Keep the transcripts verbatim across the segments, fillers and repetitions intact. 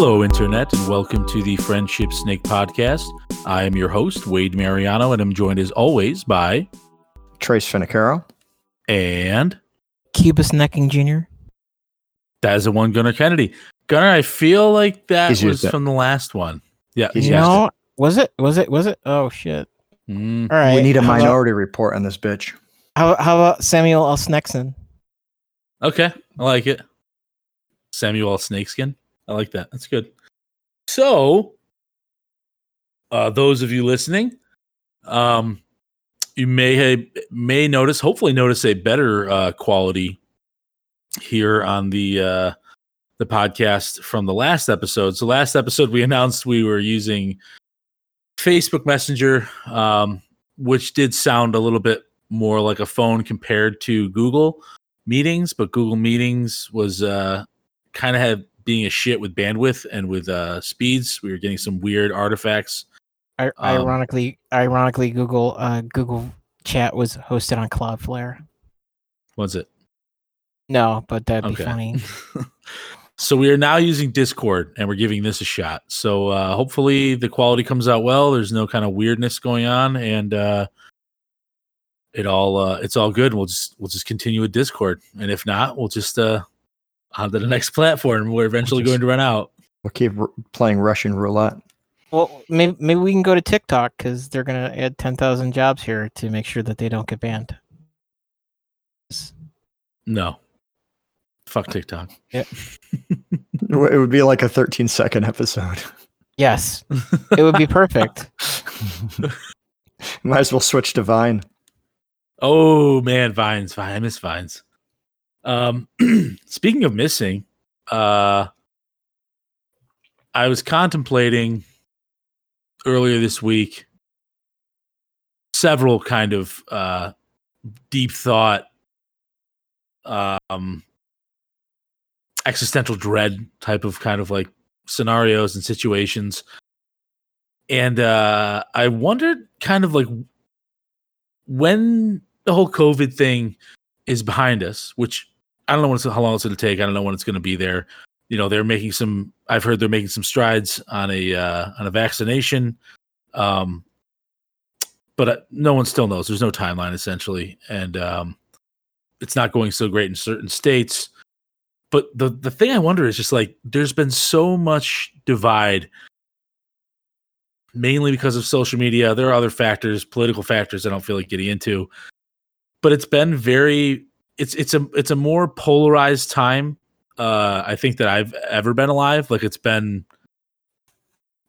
Hello, Internet, and welcome to the Friendship Snake Podcast. I am your host, Wade Mariano, and I'm joined as always by Trace Finnecaro and Cubist Necking Junior That's the one, Gunnar Kennedy. Gunnar, I feel like that He's was from the last one. Yeah, He's no, was it? Was it? Was it? Oh shit! Mm. All right, we need a minority about, report on this bitch. How, how about Samuel L. Snakeskin? Okay, I like it. Samuel L. Snakeskin. I like that. That's good. So, uh, those of you listening, um, you may have, may notice, hopefully notice a better uh, quality here on the uh, the podcast from the last episode. So, last episode we announced we were using Facebook Messenger, um, which did sound a little bit more like a phone compared to Google Meetings, but Google Meetings was uh, kind of had. being a shit with bandwidth and with uh, speeds. We were getting some weird artifacts. I- ironically, um, ironically, Google uh, Google Chat was hosted on Cloudflare. Was it? No, but that'd okay. be funny. So we are now using Discord, and we're giving this a shot. So uh, hopefully the quality comes out well. There's no kind of weirdness going on, and uh, it all uh, it's all good. We'll just we'll just continue with Discord, and if not, we'll just. Uh, On to the next platform. We're eventually we'll just, going to run out. We'll keep r- playing Russian roulette. Well, maybe maybe we can go to TikTok because they're going to add ten thousand jobs here to make sure that they don't get banned. No. Fuck TikTok. Yeah. It would be like a thirteen second episode. Yes. It would be perfect. Might as well switch to Vine. Oh, man. Vines. Vine. I miss Vines. Um, speaking of missing, uh, I was contemplating earlier this week several kind of uh, deep thought, um, existential dread type of kind of like scenarios and situations. And uh, I wondered kind of like when the whole COVID thing is behind us, which I don't know when how long it's going to take. I don't know when it's going to be there. You know, they're making some. I've heard they're making some strides on a uh, on a vaccination, um, but uh, no one still knows. There's no timeline essentially, and um, it's not going so great in certain states. But the the thing I wonder is just like there's been so much divide, mainly because of social media. There are other factors, political factors, I don't feel like getting into. But it's been very it's it's a it's a more polarized time uh, I think that I've ever been alive. Like it's been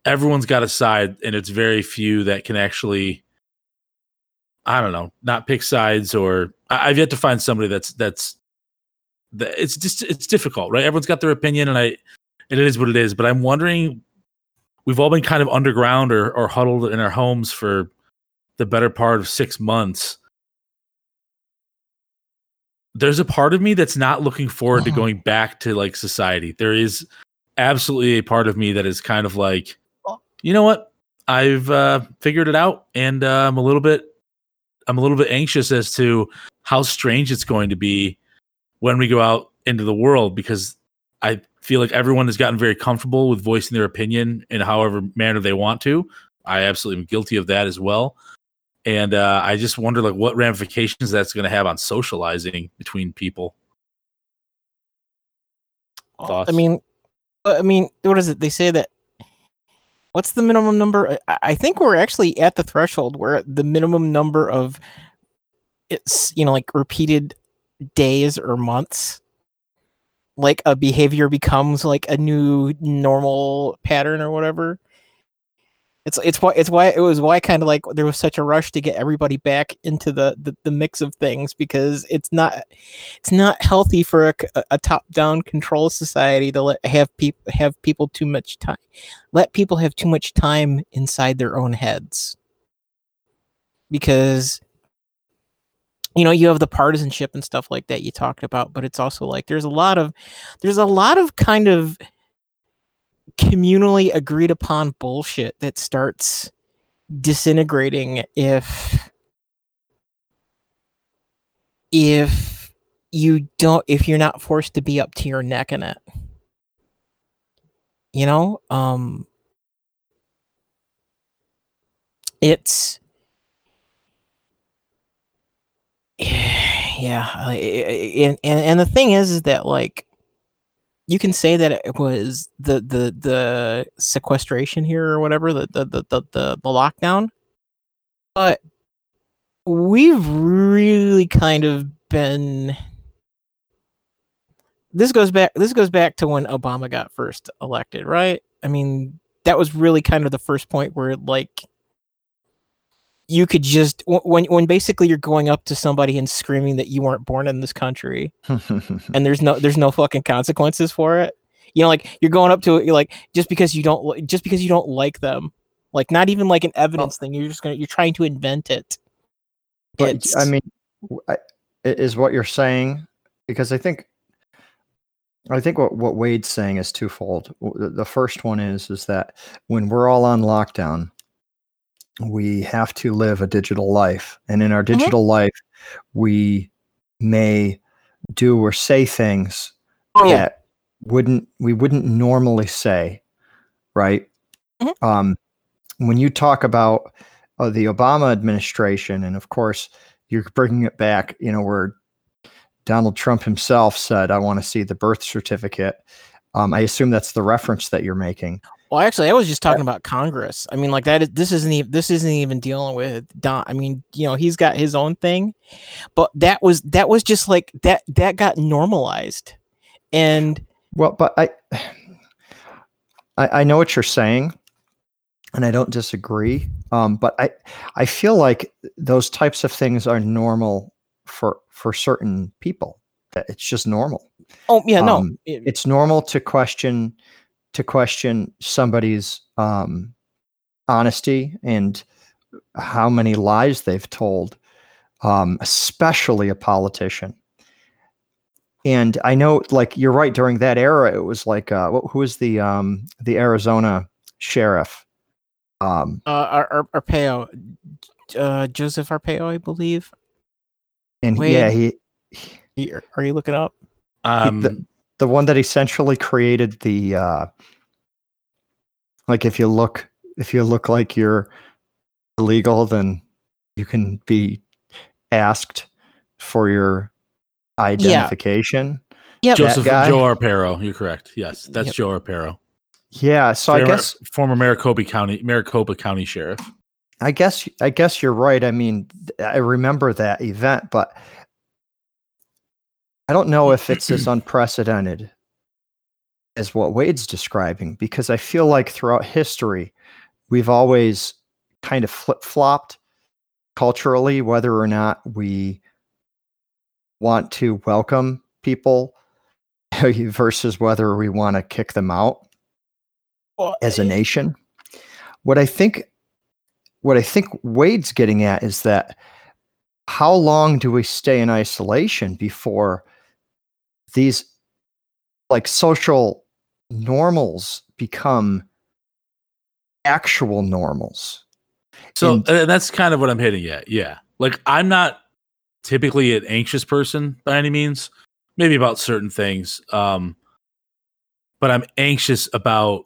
everyone's got a side, and it's very few that can actually I don't know not pick sides or I, I've yet to find somebody that's that's that it's just it's difficult, right? Everyone's got their opinion, and I and it is what it is. But I'm wondering, we've all been kind of underground or or huddled in our homes for the better part of six months. There's a part of me that's not looking forward to going back to like society. There is absolutely a part of me that is kind of like, you know what? I've uh, figured it out, and uh, I'm a little bit, I'm a little bit anxious as to how strange it's going to be when we go out into the world, because I feel like everyone has gotten very comfortable with voicing their opinion in however manner they want to. I absolutely am guilty of that as well. And uh, I just wonder, like, what ramifications that's going to have on socializing between people. Thoughts? I mean, I mean, what is it? They say that. What's the minimum number? I think we're actually at the threshold where the minimum number of, it's you know, like repeated days or months, like a behavior becomes like a new normal pattern or whatever. It's it's why it's why it was why kind of like there was such a rush to get everybody back into the, the, the mix of things, because it's not it's not healthy for a, a top down control society to let have people have people too much time let people have too much time inside their own heads, because you know you have the partisanship and stuff like that you talked about, but it's also like there's a lot of there's a lot of kind of communally agreed upon bullshit that starts disintegrating if if you don't if you're not forced to be up to your neck in it. you know, um, it's, yeah. And, and, and the thing is, is that like, you can say that it was the, the, the sequestration here or whatever, the, the, the, the, the lockdown, but we've really kind of been, this goes back, this goes back to when Obama got first elected, right? I mean, that was really kind of the first point where like, you could just, when, when basically you're going up to somebody and screaming that you weren't born in this country and there's no, there's no fucking consequences for it. You know, like you're going up to it, you're like, just because you don't, just because you don't like them, like not even like an evidence oh. thing. You're just going to, you're trying to invent it. But it's, I mean, I, is what you're saying, because I think, I think what, what Wade's saying is twofold. The first one is, is that when we're all on lockdown, we have to live a digital life. And in our digital mm-hmm. life, we may do or say things oh, yeah. that wouldn't we wouldn't normally say, right? Mm-hmm. Um, when you talk about uh, the Obama administration, and of course, you're bringing it back, you know, where Donald Trump himself said, I want to see the birth certificate. Um, I assume that's the reference that you're making. Well, actually, I was just talking about Congress. I mean, like that is this isn't even, this isn't even dealing with Don. I mean, you know, he's got his own thing, but that was that was just like that that got normalized. And well, but I, I, I know what you're saying, and I don't disagree. Um, but I I feel like those types of things are normal for for certain people. That it's just normal. Oh yeah, no, um, it, it's normal to question. to question somebody's um, honesty and how many lies they've told, um, especially a politician. And I know, like, you're right, during that era, it was like, uh, who was the um, the Arizona sheriff? Um, uh, Arpaio, uh, Joseph Arpaio, I believe. And Wait, yeah, he, he... Are you looking up? Um, the, The one that essentially created the, uh, like, if you look, if you look like you're illegal, then you can be asked for your identification. Yeah, yep. Joseph Joe Arpaio, you're correct. Yes, that's yep. Joe Arpaio. Yeah, so former, I guess former Maricopa County, Maricopa County Sheriff. I guess, I guess you're right. I mean, I remember that event, but I don't know if it's as unprecedented as what Wade's describing, because I feel like throughout history, we've always kind of flip-flopped culturally, whether or not we want to welcome people versus whether we want to kick them out well, as a nation. What I think, what I think Wade's getting at is that how long do we stay in isolation before these like social normals become actual normals? So and, uh, that's kind of what I'm hitting at. Yeah. Like I'm not typically an anxious person by any means, maybe about certain things. Um, but I'm anxious about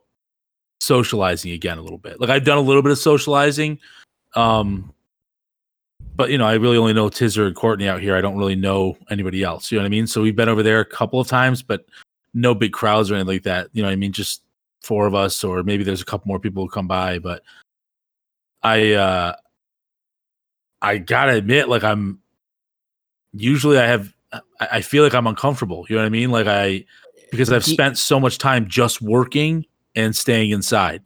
socializing again a little bit. Like I've done a little bit of socializing. Um, But, you know, I really only know Tizer and Courtney out here. I don't really know anybody else. You know what I mean? So we've been over there a couple of times, but no big crowds or anything like that. You know what I mean? Just four of us, or maybe there's a couple more people who come by. But I, uh, I got to admit, like I'm usually I have, I feel like I'm uncomfortable. You know what I mean? Like I, because I've spent so much time just working and staying inside.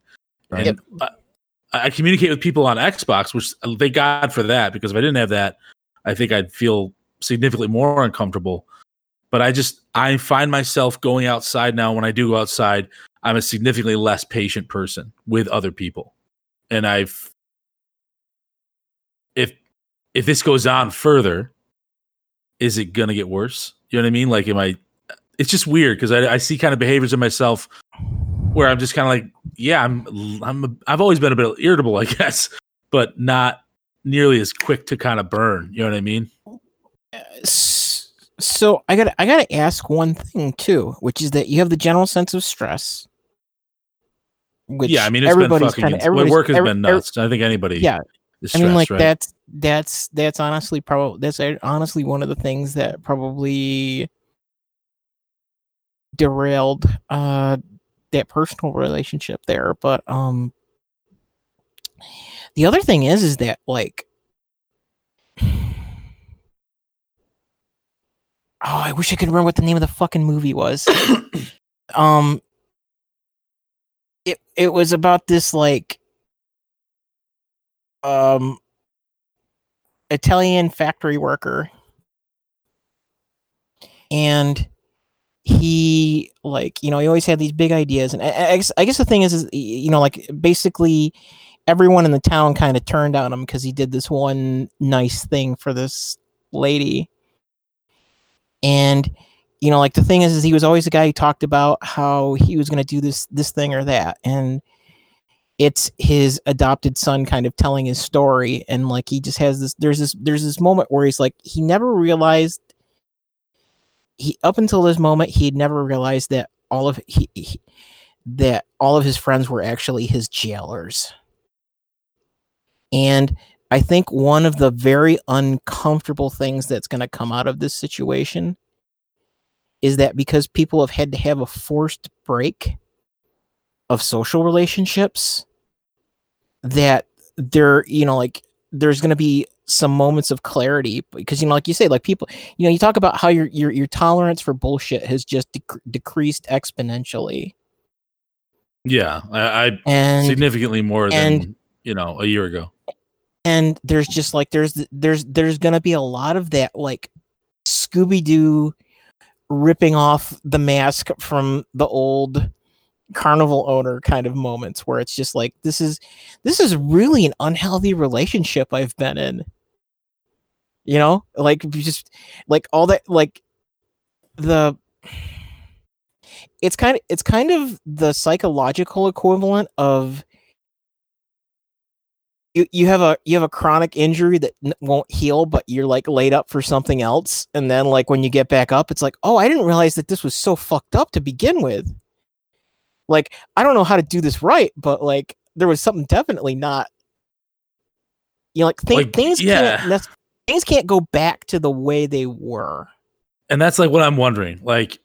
Right. And, uh, I communicate with people on Xbox, which thank God for that, because if I didn't have that, I think I'd feel significantly more uncomfortable. But I just, I find myself going outside now. When I do go outside, I'm a significantly less patient person with other people. And I've, if, if this goes on further, is it going to get worse? You know what I mean? Like, am I, it's just weird because I, I see kind of behaviors in myself where I'm just kind of like, yeah, I'm, I'm, a, I've always been a bit irritable, I guess, but not nearly as quick to kind of burn. You know what I mean? So I got, I got to ask one thing too, which is that you have the general sense of stress, Which yeah, I mean, it's everybody's been fucking. Kind of, work has every, been nuts. Every, I think anybody. Yeah, is stressed, I mean, like right? that's that's that's honestly probably that's honestly one of the things that probably derailed uh, that personal relationship there. But um, the other thing is, is that like, oh, I wish I could remember what the name of the fucking movie was. um. It it was about this like um Italian factory worker, and he like you know he always had these big ideas, and I, I, I guess the thing is, is you know like basically everyone in the town kind of turned on him because he did this one nice thing for this lady, and. You know, like the thing is, is he was always the guy who talked about how he was going to do this, this thing or that. And it's his adopted son kind of telling his story. And like, he just has this, there's this, there's this moment where he's like, he never realized he, up until this moment, he'd never realized that all of he, he that all of his friends were actually his jailers. And I think one of the very uncomfortable things that's going to come out of this situation is that because people have had to have a forced break of social relationships, that there, you know, like there's going to be some moments of clarity because, you know, like you say, like people, you know, you talk about how your, your, your tolerance for bullshit has just dec- decreased exponentially. Yeah. I, I and, significantly more and, than, you know, a year ago. And there's just like, there's, there's, there's going to be a lot of that, like Scooby-Doo, ripping off the mask from the old carnival owner kind of moments where it's just like, this is, this is really an unhealthy relationship I've been in, you know, like you just like all that, like the, it's kind of, it's kind of the psychological equivalent of you, you have a, you have a chronic injury that n- won't heal, but you're like laid up for something else. And then like, when you get back up, it's like, oh, I didn't realize that this was so fucked up to begin with. Like, I don't know how to do this right, but like, there was something definitely not, you know, like, th- like things, yeah. can't nec- things can't go back to the way they were. And that's like what I'm wondering, like,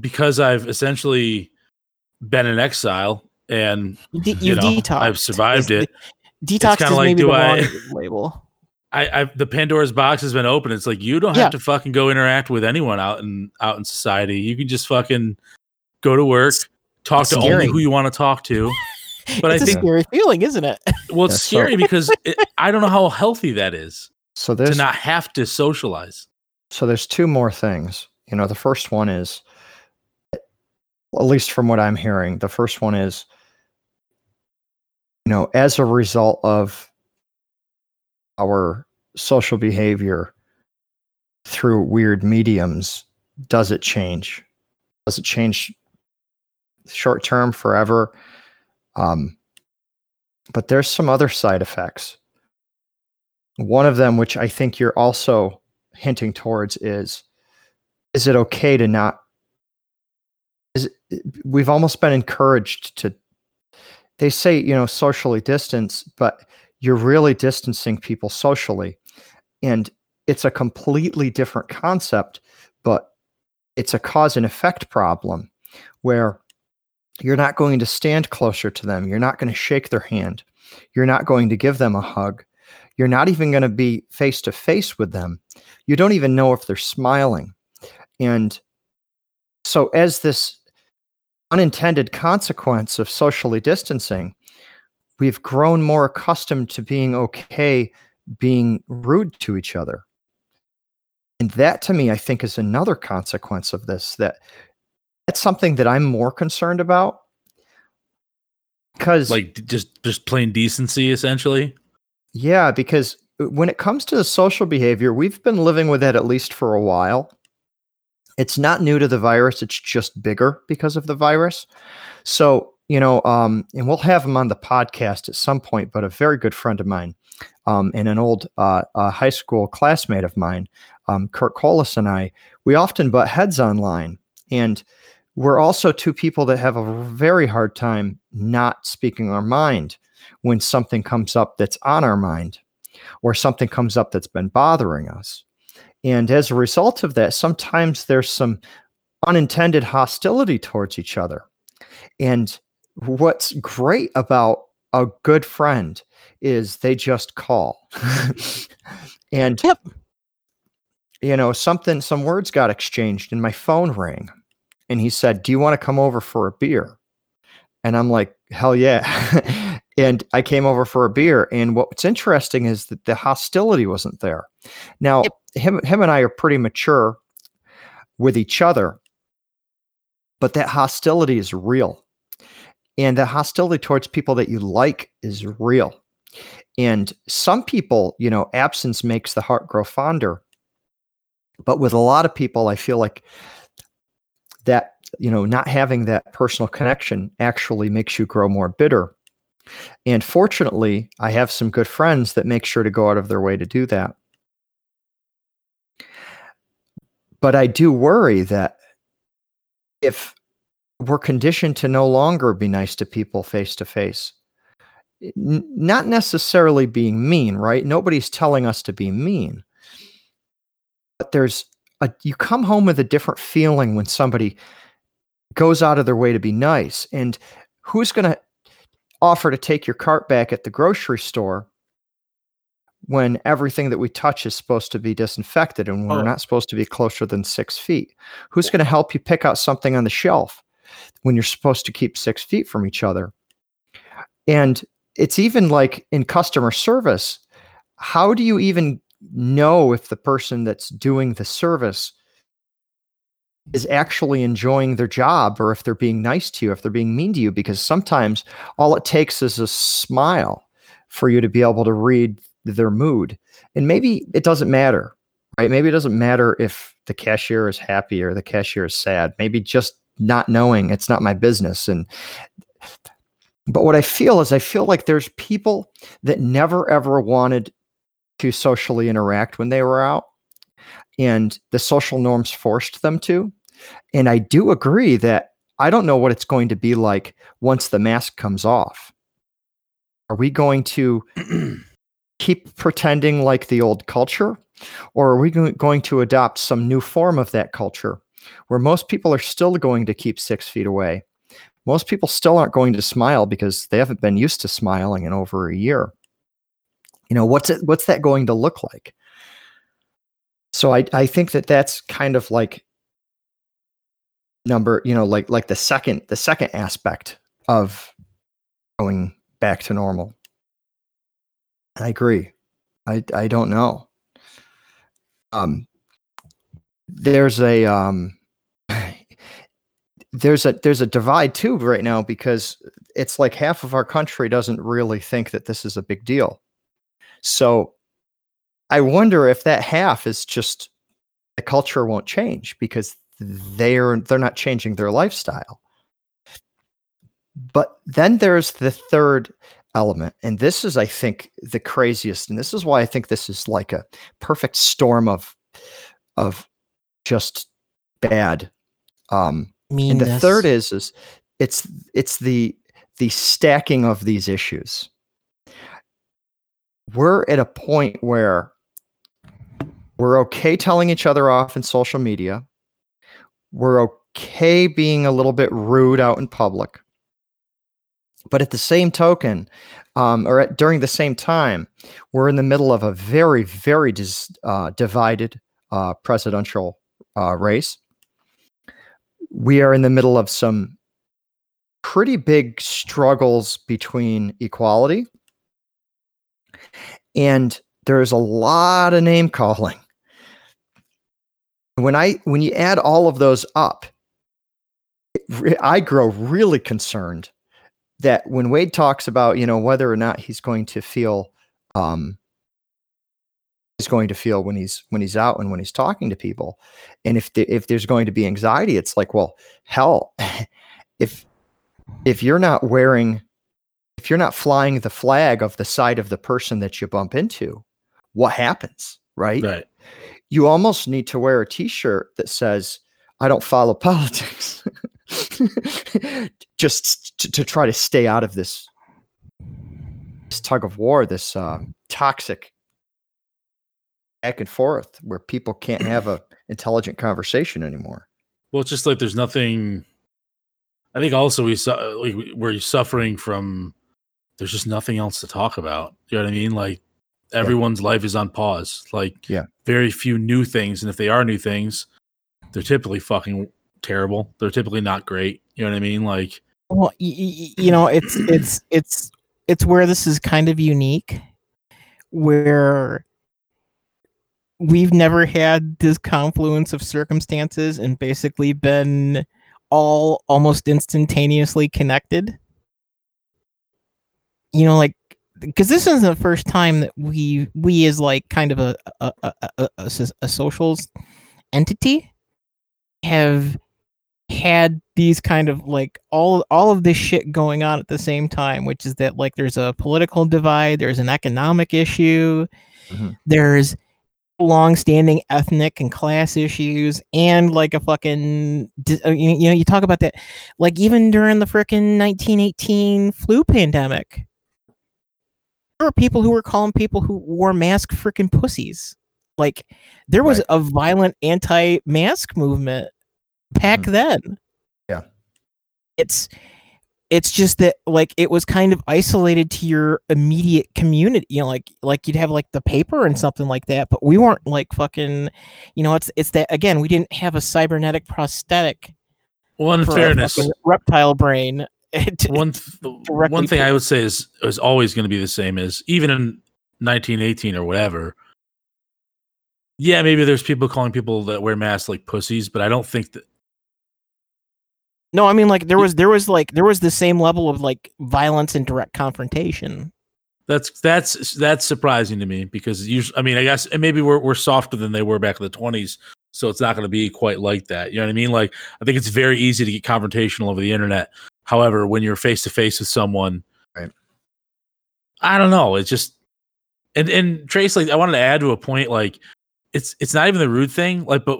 because I've essentially been in exile and you, de- you, you know, I've survived it. The- Detox is like, maybe do the I, label. I, I, the Pandora's box has been open. It's like you don't yeah. have to fucking go interact with anyone out in out in society. You can just fucking go to work, talk it's to scary. only who you want to talk to. But it's I a think, scary feeling, isn't it? Well, it's That's scary so. because it, I don't know how healthy that is. So there's to not have to socialize. So there's two more things. You know, the first one is, at least from what I'm hearing, the first one is. You know, as a result of our social behavior through weird mediums, does it change? Does it change short term, forever? Um, but there's some other side effects. One of them, which I think you're also hinting towards, is is it okay to not? Is it, we've almost been encouraged to. They say, you know, socially distance, but you're really distancing people socially. And it's a completely different concept, but it's a cause and effect problem where you're not going to stand closer to them. You're not going to shake their hand. You're not going to give them a hug. You're not even going to be face to face with them. You don't even know if they're smiling. And so as this unintended consequence of socially distancing, we've grown more accustomed to being okay being rude to each other. And that to me, I think, is another consequence of this, that that's something that I'm more concerned about. Because like just, just plain decency, essentially. Yeah, because when it comes to the social behavior, we've been living with that at least for a while. It's not new to the virus. It's just bigger because of the virus. So, you know, um, and we'll have him on the podcast at some point, but a very good friend of mine um, and an old uh, uh, high school classmate of mine, um, Kurt Collis and I, we often butt heads online. And We're also two people that have a very hard time not speaking our mind when something comes up that's on our mind or something comes up that's been bothering us. And as a result of that, sometimes there's some unintended hostility towards each other. And what's great about a good friend is they just call. And, yep. you know, something, some words got exchanged and my phone rang. And he said, do you want to come over for a beer? And I'm like, hell yeah. And I came over for a beer. And what's interesting is that the hostility wasn't there. Now, yep. him, him and I are pretty mature with each other, but that hostility is real. And the hostility towards people that you like is real. And some people, you know, absence makes the heart grow fonder. But with a lot of people, I feel like that, you know, not having that personal connection actually makes you grow more bitter. And fortunately, I have some good friends that make sure to go out of their way to do that. But I do worry that if we're conditioned to no longer be nice to people face to face, not necessarily being mean, right? Nobody's telling us to be mean. But there's a, you come home with a different feeling when somebody goes out of their way to be nice. And who's going to offer to take your cart back at the grocery store when everything that we touch is supposed to be disinfected and we're oh. not supposed to be closer than six feet? Who's going to help you pick out something on the shelf when you're supposed to keep six feet from each other? And it's even like in customer service, how do you even know if the person that's doing the service is actually enjoying their job or if they're being nice to you, if they're being mean to you? Because sometimes all it takes is a smile for you to be able to read their mood. And maybe it doesn't matter, right? Maybe it doesn't matter if the cashier is happy or the cashier is sad. Maybe just not knowing, it's not my business. And but what I feel is I feel like there's people that never ever wanted to socially interact when they were out, and the social norms forced them to. And I do agree that I don't know what it's going to be like once the mask comes off. Are we going to keep pretending like the old culture, or are we going to adopt some new form of that culture where most people are still going to keep six feet away? Most people still aren't going to smile because they haven't been used to smiling in over a year. You know, what's it, what's that going to look like? So I, I think that that's kind of like number, you know, like, like the second, the second aspect of going back to normal. I agree. I, I don't know. Um, there's a, um, there's a, there's a divide too right now, because it's like half of our country doesn't really think that this is a big deal. So I wonder if that half is just the culture won't change because they're, they're not changing their lifestyle. But then there's the third element. And this is, I think, the craziest. And this is why I think this is like a perfect storm of, of just bad. Um, and the third is, is it's, it's the, the stacking of these issues. We're at a point where we're okay telling each other off in social media. We're okay being a little bit rude out in public. But at the same token, um, or at, during the same time, we're in the middle of a very, very dis, uh, divided uh, presidential uh, race. We are in the middle of some pretty big struggles between equality. And there's a lot of name calling. When I when you add all of those up, it, I grow really concerned that when Wade talks about, you know, whether or not he's going to feel, um, he's going to feel when he's when he's out and when he's talking to people, and if the, if there's going to be anxiety, it's like, well, hell, if if you're not wearing. If you're not flying the flag of the side of the person that you bump into, what happens, right? Right. You almost need to wear a t-shirt that says, I don't follow politics. just to, to try to stay out of this, this tug of war, this uh, toxic back and forth where people can't have a intelligent conversation anymore. Well, it's just like there's nothing. I think also we su- like we're suffering from. There's just nothing else to talk about. You know what I mean? Like everyone's yeah. life is on pause. Like yeah. very few new things, and if they are new things, they're typically fucking terrible. They're typically not great. You know what I mean? Like, well, y- y- you know, it's it's it's it's where this is kind of unique, where we've never had this confluence of circumstances and basically been all almost instantaneously connected. You know, like, because this isn't the first time that we we as like kind of a a, a, a, a, a social entity have had these kind of like all all of this shit going on at the same time, which is that like there's a political divide, there's an economic issue, mm-hmm. there's long-standing ethnic and class issues, and like a fucking, you know, you talk about that, like even during the frickin' nineteen eighteen flu pandemic, there were people who were calling people who wore masks frickin' pussies. Like there was right. a violent anti-mask movement back mm-hmm. then. Yeah, it's it's just that like it was kind of isolated to your immediate community. You know, like like you'd have like the paper and something like that, but we weren't like fucking. You know, it's it's that again. We didn't have a cybernetic prosthetic. Well, in fairness, reptile brain. to, one th- one thing I would say is is always going to be the same. Is even in nineteen eighteen or whatever. Yeah, maybe there's people calling people that wear masks like pussies, but I don't think that. No, I mean, like there was, there was like there was the same level of like violence and direct confrontation. That's that's that's surprising to me because usually, I mean, I guess and maybe we're we're softer than they were back in the twenties, so it's not going to be quite like that. You know what I mean? Like I think it's very easy to get confrontational over the internet. However, when you're face to face with someone, right. I don't know. It's just and and Trace, like I wanted to add to a point, like. It's it's not even the rude thing, like, but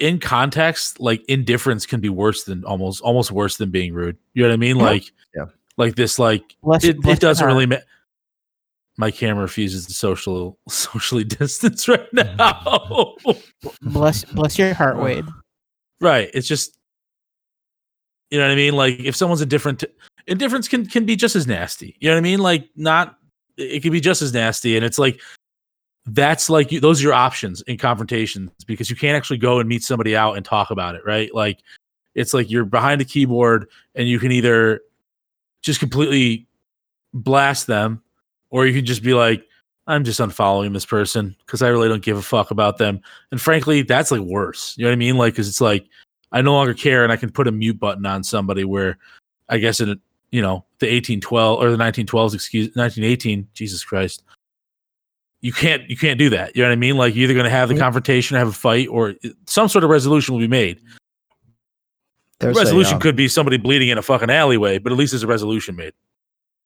in context, like indifference can be worse than almost almost worse than being rude. You know what I mean? Yeah. Like, yeah. like this, like less, it, less it doesn't really matter. My camera refuses to social socially distance right now. bless bless your heart, Wade. Right. It's just, you know what I mean. Like if someone's indifferent, to, indifference can can be just as nasty. You know what I mean? Like not, it can be just as nasty, and it's like. That's like you, those are your options in confrontations because you can't actually go and meet somebody out and talk about it, right? Like it's like you're behind a keyboard and you can either just completely blast them, or you can just be like, "I'm just unfollowing this person because I really don't give a fuck about them." And frankly, that's like worse. You know what I mean? Like because it's like I no longer care, and I can put a mute button on somebody. Where I guess in you know the eighteen twelve or the nineteen twelves, excuse nineteen eighteen, Jesus Christ. You can't you can't do that. You know what I mean? Like you're either going to have the confrontation or have a fight or some sort of resolution will be made. There's the resolution a, uh, could be somebody bleeding in a fucking alleyway, but at least there's a resolution made.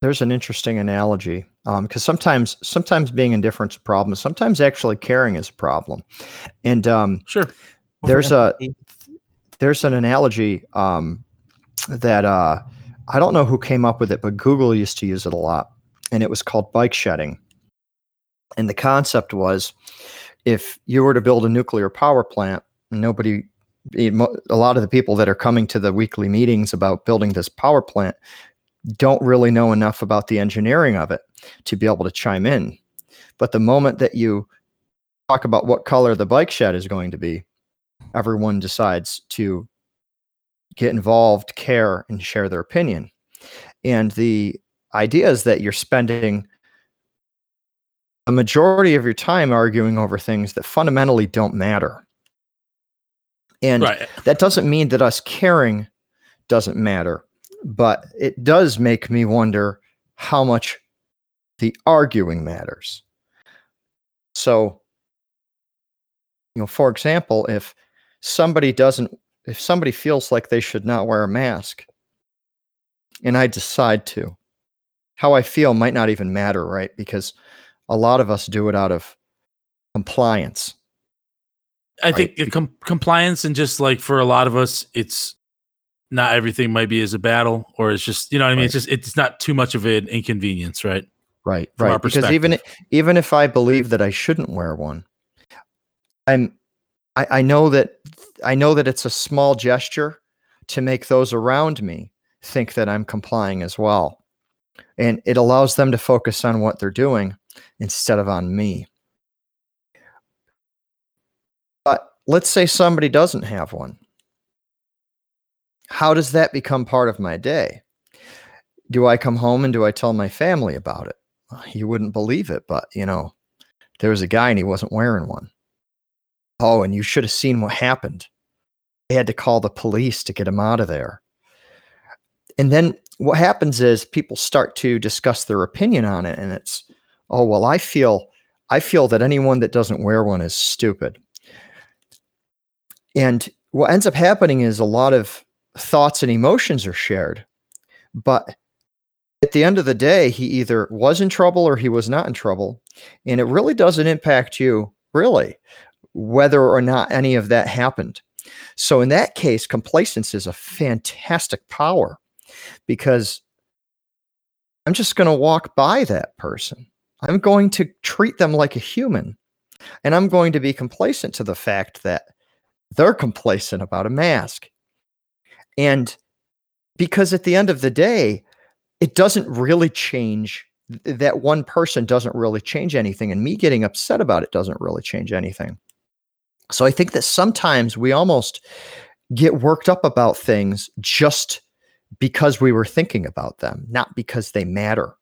There's an interesting analogy because um, sometimes sometimes being indifferent is a problem. Sometimes actually caring is a problem. And um, sure. There's, a, there's an analogy um, that uh, I don't know who came up with it, but Google used to use it a lot. And it was called bike shedding. And the concept was, if you were to build a nuclear power plant, nobody, a lot of the people that are coming to the weekly meetings about building this power plant don't really know enough about the engineering of it to be able to chime in. But the moment that you talk about what color the bike shed is going to be, everyone decides to get involved, care, and share their opinion. And the idea is that you're spending the majority of your time arguing over things that fundamentally don't matter. And right. that doesn't mean that us caring doesn't matter, but it does make me wonder how much the arguing matters. So, you know, for example, if somebody doesn't, if somebody feels like they should not wear a mask and I decide to, how I feel might not even matter, right? Because a lot of us do it out of compliance. I right? think com- compliance and just like for a lot of us, it's not everything might be as a battle, or it's just, you know what I mean? Right. It's just, it's not too much of an inconvenience, right? Right, From right. Because even even if I believe that I shouldn't wear one, I'm, I, I know that I know that it's a small gesture to make those around me think that I'm complying as well, and it allows them to focus on what they're doing instead of on me. But let's say somebody doesn't have one. How does that become part of my day? Do I come home and do I tell my family about it? You wouldn't believe it, but, you know, there was a guy and he wasn't wearing one. Oh, and you should have seen what happened. They had to call the police to get him out of there. And then what happens is people start to discuss their opinion on it, and it's, oh, well, I feel I feel that anyone that doesn't wear one is stupid. And what ends up happening is a lot of thoughts and emotions are shared, but at the end of the day, he either was in trouble or he was not in trouble, and it really doesn't impact you, really, whether or not any of that happened. So in that case, complacence is a fantastic power, because I'm just going to walk by that person. I'm going to treat them like a human, and I'm going to be complacent to the fact that they're complacent about a mask. And because at the end of the day, it doesn't really change. That one person doesn't really change anything, and me getting upset about it doesn't really change anything. So I think that sometimes we almost get worked up about things just because we were thinking about them, not because they matter.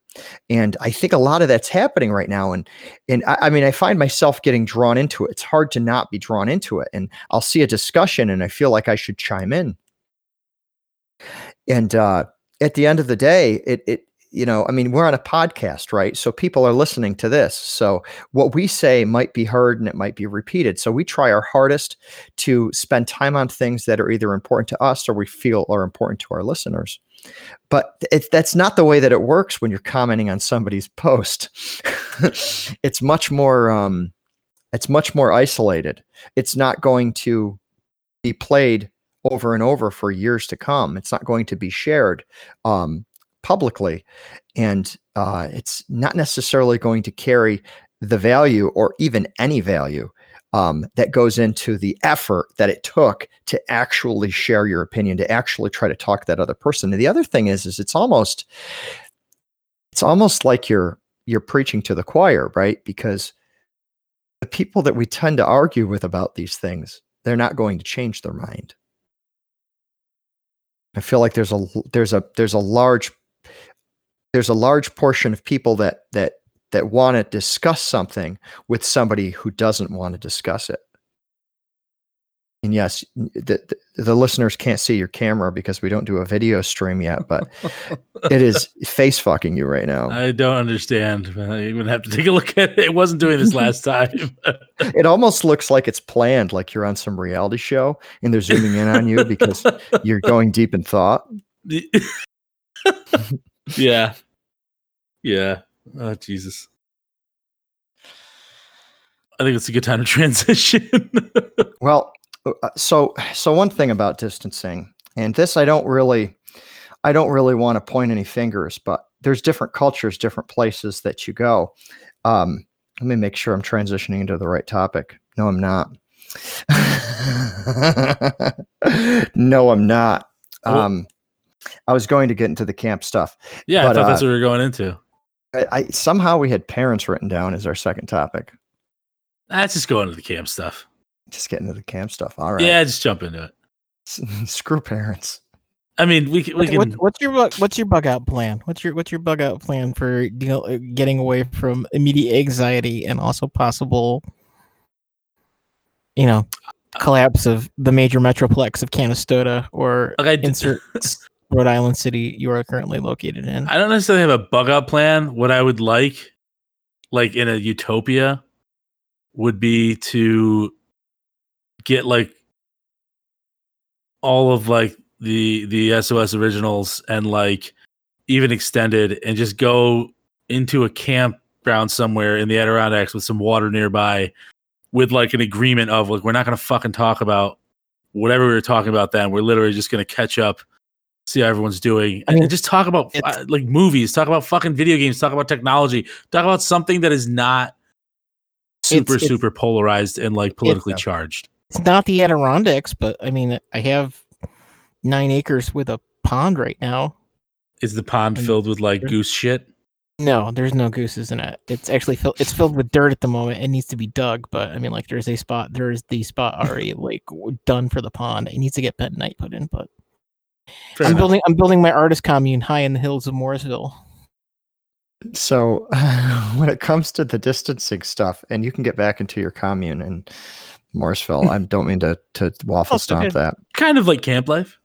And I think a lot of that's happening right now. And, and I, I mean, I find myself getting drawn into it. It's hard to not be drawn into it. And I'll see a discussion and I feel like I should chime in. And uh, at the end of the day, it, it, you know, I mean, we're on a podcast, right? So people are listening to this. So what we say might be heard and it might be repeated. So we try our hardest to spend time on things that are either important to us or we feel are important to our listeners. But it, that's not the way that it works when you're commenting on somebody's post. It's much more, um, it's much more isolated. It's not going to be played over and over for years to come. It's not going to be shared um, publicly, and uh, it's not necessarily going to carry the value or even any value um, that goes into the effort that it took to actually share your opinion, to actually try to talk to that other person. And the other thing is, is it's almost, it's almost like you're, you're preaching to the choir, right? Because the people that we tend to argue with about these things, they're not going to change their mind. I feel like there's a there's a there's a large there's a large portion of people that that that want to discuss something with somebody who doesn't want to discuss it. And yes, the, the, the listeners can't see your camera because we don't do a video stream yet, but it is face fucking you right now. I don't understand. I'm gonna have to take a look at it. It wasn't doing this last time. It almost looks like it's planned, like you're on some reality show and they're zooming in on you because you're going deep in thought. Yeah. Yeah. Oh, Jesus. I think it's a good time to transition. Well, So, so one thing about distancing, and this, I don't really, I don't really want to point any fingers, but there's different cultures, different places that you go. Um, let me make sure I'm transitioning into the right topic. No, I'm not. no, I'm not. Um, I was going to get into the camp stuff. Yeah. But I thought uh, that's what we were going into. I, I somehow we had parents written down as our second topic. That's just going to the camp stuff. Just get into the camp stuff. All right. Yeah, just jump into it. Screw parents. I mean, we, we what, can. What, what's your what's your bug out plan? What's your what's your bug out plan for you know, getting away from immediate anxiety and also possible, you know, collapse of the major metroplex of Canastota or like insert Rhode Island city you are currently located in? I don't necessarily have a bug out plan. What I would like, like in a utopia, would be to get like all of like the the S O S originals and like even extended and just go into a campground somewhere in the Adirondacks with some water nearby with like an agreement of like, we're not going to fucking talk about whatever we were talking about then. We're literally just going to catch up see how everyone's doing. I mean, just talk about uh, like movies, talk about fucking video games, talk about technology, talk about something that is not super, it's, it's, super polarized and like politically it's, charged. It's not the Adirondacks, but I mean, I have nine acres with a pond right now. Is the pond filled with like goose shit? No, there's no gooses in it. It's actually filled. It's filled with dirt at the moment. It needs to be dug, but I mean, like, there's a spot. There is the spot already like done for the pond. It needs to get bentonite put in, but Fair I'm enough. building. I'm building my artist commune high in the hills of Morrisville. So, uh, when it comes to the distancing stuff, and you can get back into your commune in Morrisville. I don't mean to to waffle oh, stomp okay. that. Kind of like camp life,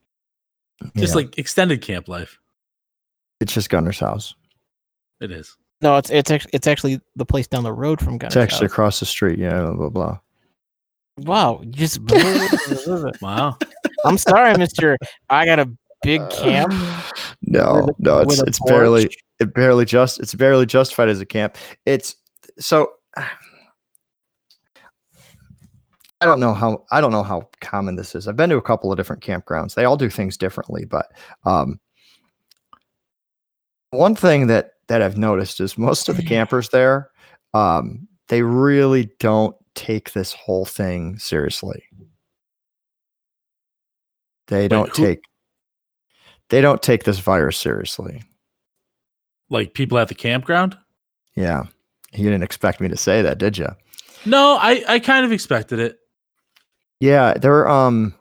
just yeah. like extended camp life. It's just Gunnar's house. It is. No, it's it's actually it's actually the place down the road from Gunner's. It's actually house. Across the street. Yeah, blah blah blah. Wow, you just blah, blah, blah. Wow. I'm sorry, Mister. I got a big camp. Uh, no, a, no, it's it's porch. barely it barely just it's barely justified as a camp. It's so I don't know how I don't know how common this is. I've been to a couple of different campgrounds. They all do things differently, but um, one thing that. that I've noticed is most of the campers there, um, they really don't take this whole thing seriously. They like don't who, take, they don't take this virus seriously. Like people at the campground. Yeah. You didn't expect me to say that, did you? No, I, I kind of expected it. Yeah. They're, um,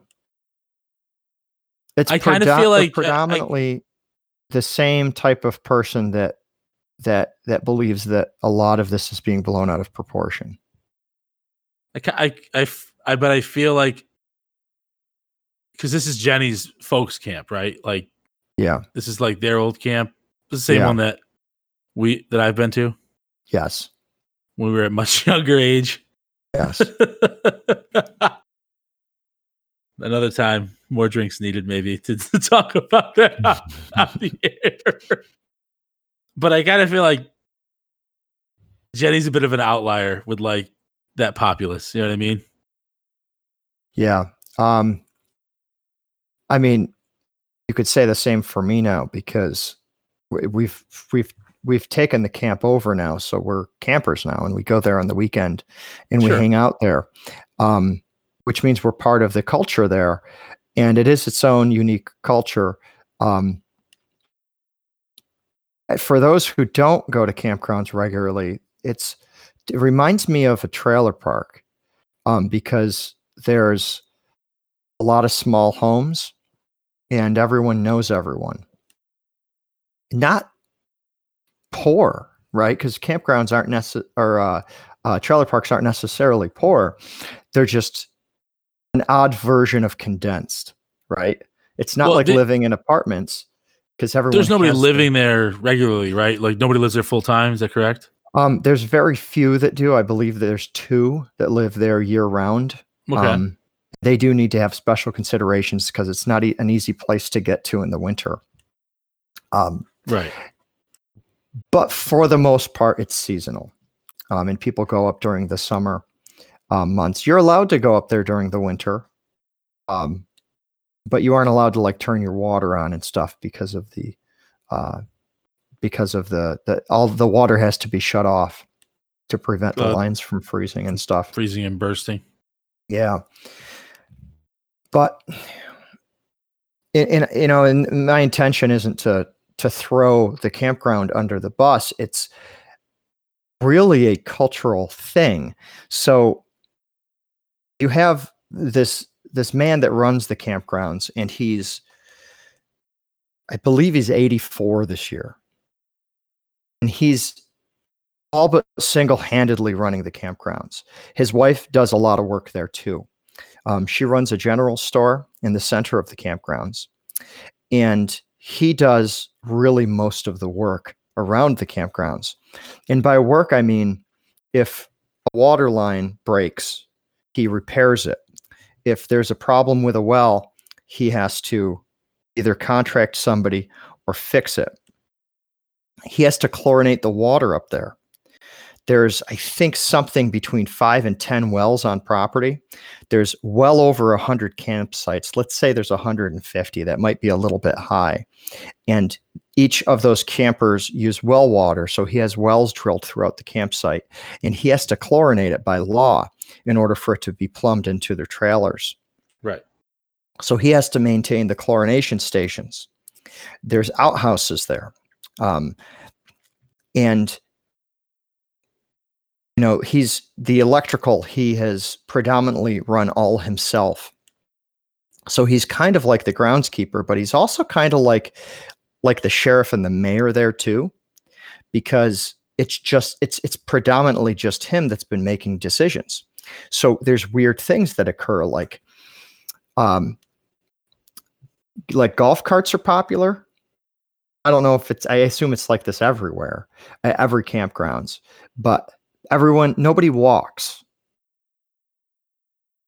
it's I predom- kind of feel like predominantly uh, I, the same type of person that, that that believes that a lot of this is being blown out of proportion. I, I, I, I but I feel like, because this is Jenny's folks camp, right? Like, yeah, this is like their old camp. It's the same yeah. one that we, that I've been to. Yes. When we were at much younger age. Yes. Another time, more drinks needed maybe to, to talk about that on, on the air. But I kind of feel like Jenny's a bit of an outlier with like that populace. You know what I mean? Yeah. Um, I mean, you could say the same for me now because we've we've we've taken the camp over now, so we're campers now, and we go there on the weekend and sure. we hang out there, um, which means we're part of the culture there, and it is its own unique culture. Um, For those who don't go to campgrounds regularly, it's it reminds me of a trailer park um, because there's a lot of small homes and everyone knows everyone. Not poor, right? Because campgrounds aren't necessarily, or uh, uh, trailer parks aren't necessarily poor. They're just an odd version of condensed, right? It's not well, like they- living in apartments. Because everyone there's nobody living there. there regularly, right? Like nobody lives there full time. Is that correct? Um, there's very few that do. I believe there's two that live there year round. Okay. Um, they do need to have special considerations because it's not e- an easy place to get to in the winter. Um, right. But for the most part, it's seasonal, um, and people go up during the summer uh, months. You're allowed to go up there during the winter. Um. But you aren't allowed to like turn your water on and stuff because of the, uh, because of the, the all the water has to be shut off to prevent uh, the lines from freezing and stuff. Freezing and bursting. Yeah. But, in, in, you know, and my intention isn't to to throw the campground under the bus. It's really a cultural thing. So you have this. This man that runs the campgrounds, and he's, I believe he's eighty-four this year. And he's all but single-handedly running the campgrounds. His wife does a lot of work there too. Um, she runs a general store in the center of the campgrounds. And he does really most of the work around the campgrounds. And by work, I mean, if a water line breaks, he repairs it. If there's a problem with a well, he has to either contract somebody or fix it. He has to chlorinate the water up there. There's, I think, something between five and ten wells on property. There's well over one hundred campsites. Let's say there's one hundred fifty. That might be a little bit high. And each of those campers use well water. So he has wells drilled throughout the campsite. And he has to chlorinate it by law in order for it to be plumbed into their trailers. Right. So he has to maintain the chlorination stations. There's outhouses there. Um, and... You know, he's the electrical, he has predominantly run all himself. So he's kind of like the groundskeeper, but he's also kind of like like the sheriff and the mayor there too, because it's just it's it's predominantly just him that's been making decisions. So there's weird things that occur, like um like golf carts are popular. I don't know if it's I assume it's like this everywhere, at every campgrounds, but Everyone, nobody walks.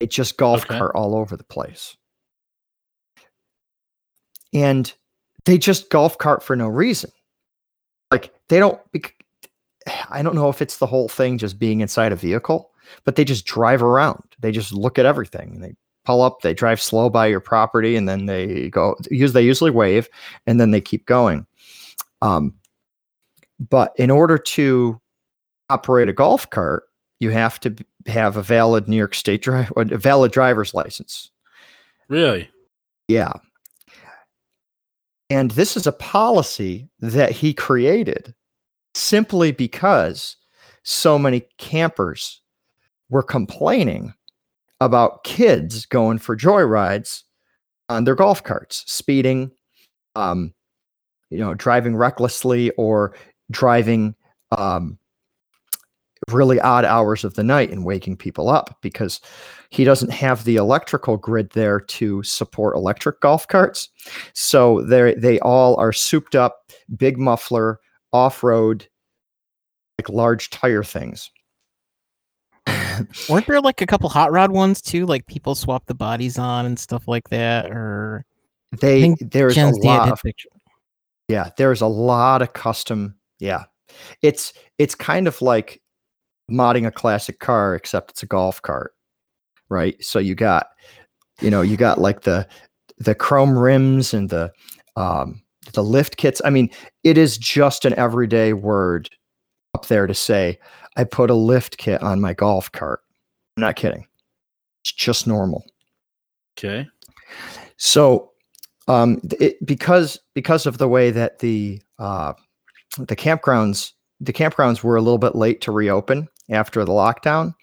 It's just golf okay. cart all over the place. And they just golf cart for no reason. Like they don't, I don't know if it's the whole thing just being inside a vehicle, but they just drive around. They just look at everything. They pull up, they drive slow by your property, and then they go, they usually wave, and then they keep going. Um, but in order to operate a golf cart, you have to have a valid New York State drive, a valid driver's license. Really? Yeah. And this is a policy that he created simply because so many campers were complaining about kids going for joyrides on their golf carts, speeding, um, you know, driving recklessly or driving, um, really odd hours of the night and waking people up, because he doesn't have the electrical grid there to support electric golf carts. So they they all are souped up, big muffler, off-road, like large tire things. Weren't there like a couple hot rod ones too? Like people swap the bodies on and stuff like that, or they there's a lot of, yeah, there's a lot of custom. Yeah. It's, it's kind of like modding a classic car, except it's a golf cart, right? So you got, you know, you got like the the chrome rims and the um the lift kits. I mean, it is just an everyday word up there to say I put a lift kit on my golf cart. I'm not kidding. It's just normal. Okay. So um it, because because of the way that the uh the campgrounds the campgrounds were a little bit late to reopen after the lockdown.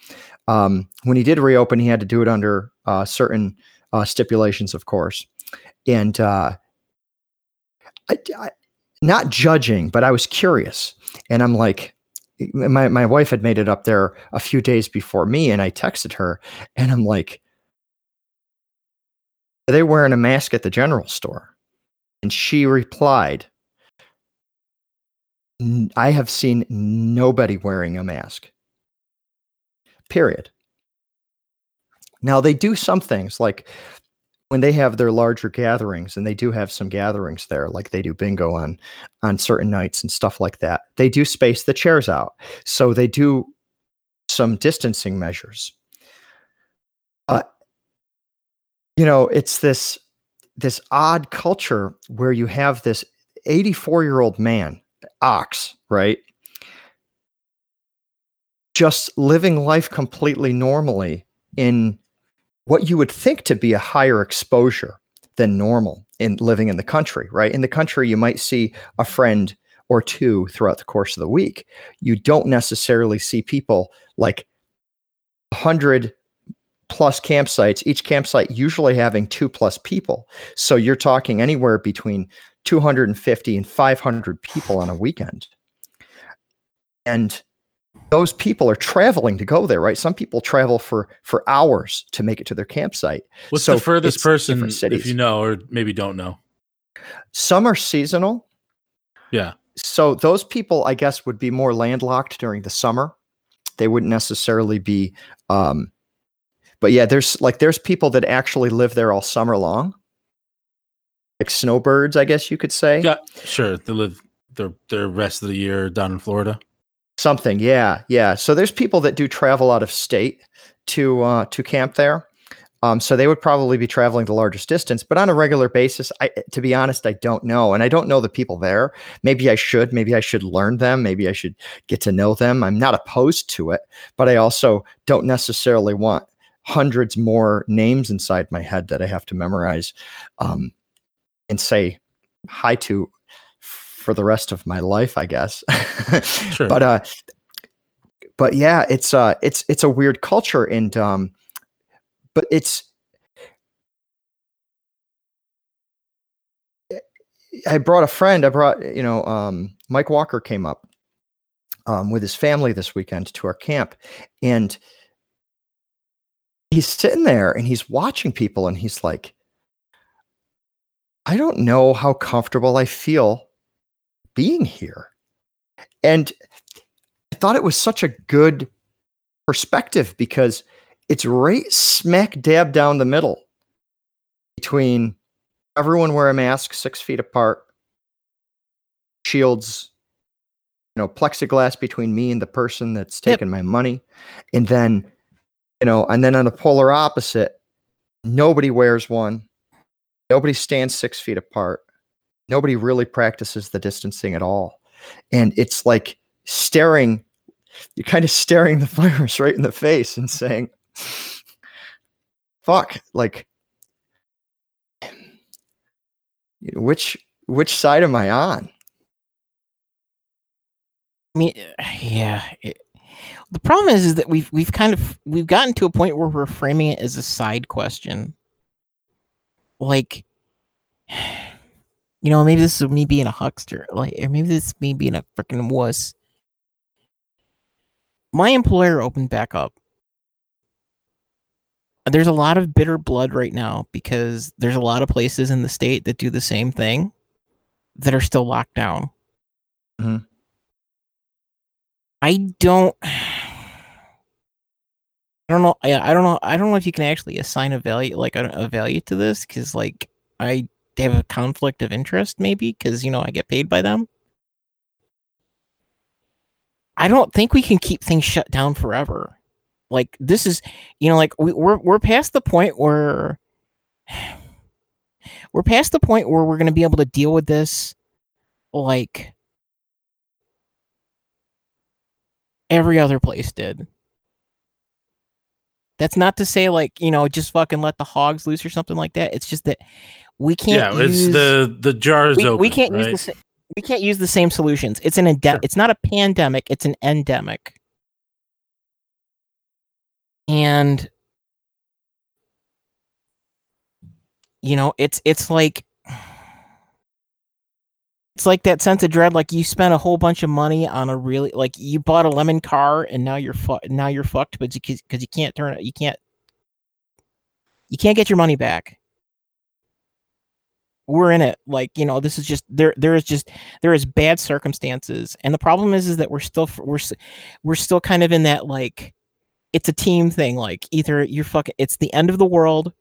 Um, when he did reopen, he had to do it under uh, certain uh, stipulations, of course. And uh, I, I, not judging, but I was curious. And I'm like, my, my wife had made it up there a few days before me, and I texted her. And I'm like, are they wearing a mask at the general store? And she replied, I have seen nobody wearing a mask. Period. Now they do some things like when they have their larger gatherings, and they do have some gatherings there, like they do bingo on, on certain nights and stuff like that. They do space the chairs out. So they do some distancing measures. Uh, you know, it's this, this odd culture where you have this eighty-four year old man, Ox, right? Just living life completely normally in what you would think to be a higher exposure than normal in living in the country, right? In the country, you might see a friend or two throughout the course of the week. You don't necessarily see people like one hundred plus campsites, each campsite usually having two plus people. So you're talking anywhere between two hundred fifty and five hundred people on a weekend. And those people are traveling to go there, right? Some people travel for, for hours to make it to their campsite. What's so the furthest person, if you know, or maybe don't know? Some are seasonal. Yeah. So those people, I guess, would be more landlocked during the summer. They wouldn't necessarily be, um, but yeah, there's like, there's people that actually live there all summer long. Like snowbirds, I guess you could say. Yeah, sure. They live their their rest of the year down in Florida. Something, yeah, yeah. So there's people that do travel out of state to uh, to camp there. Um, so they would probably be traveling the largest distance, but on a regular basis, I, to be honest, I don't know. And I don't know the people there. Maybe I should, maybe I should learn them. Maybe I should get to know them. I'm not opposed to it, but I also don't necessarily want hundreds more names inside my head that I have to memorize um, and say hi to for the rest of my life, I guess. Sure. But, uh, but yeah, it's uh it's, it's a weird culture. And, um, But it's, I brought a friend, I brought, you know, um, Mike Walker came up um, with his family this weekend to our camp, and he's sitting there and he's watching people and he's like, I don't know how comfortable I feel being here. And I thought it was such a good perspective because it's right smack dab down the middle between everyone wear a mask, six feet apart, shields, you know, plexiglass between me and the person that's taking yep. my money. And then, you know, and then on the polar opposite, nobody wears one. Nobody stands six feet apart. Nobody really practices the distancing at all. And it's like staring, you're kind of staring the virus right in the face and saying, fuck, like, which which side am I on? I mean, yeah. It, the problem is, is that we've we've kind of we've gotten to a point where we're framing it as a side question. Like, you know, maybe this is me being a huckster, like, or maybe this is me being a freaking wuss. My employer opened back up. There's a lot of bitter blood right now because there's a lot of places in the state that do the same thing that are still locked down. Mm-hmm. I don't, I don't know. I, I don't know. I don't know if you can actually assign a value, like a, a value to this. Cause like I have a conflict of interest maybe. Cause you know, I get paid by them. I don't think we can keep things shut down forever. Like this is, you know, like we, we're we're past the point where we're past the point where we're going to be able to deal with this, like every other place did. That's not to say, like, you know, just fucking let the hogs loose or something like that. It's just that we can't. Yeah, use, it's the the jars we, open. We can't right? use the we can't use the same solutions. It's an endem- sure. It's not a pandemic. It's an endemic. And, you know, it's, it's like, it's like that sense of dread. Like you spent a whole bunch of money on a really, like you bought a lemon car and now you're, fu- now you're fucked, but because you, you can't turn it, you can't, you can't get your money back. We're in it. Like, you know, this is just, there, there is just, there is bad circumstances. And the problem is, is that we're still, we're, we're still kind of in that, like, it's a team thing. Like either you're fucking, it's the end of the world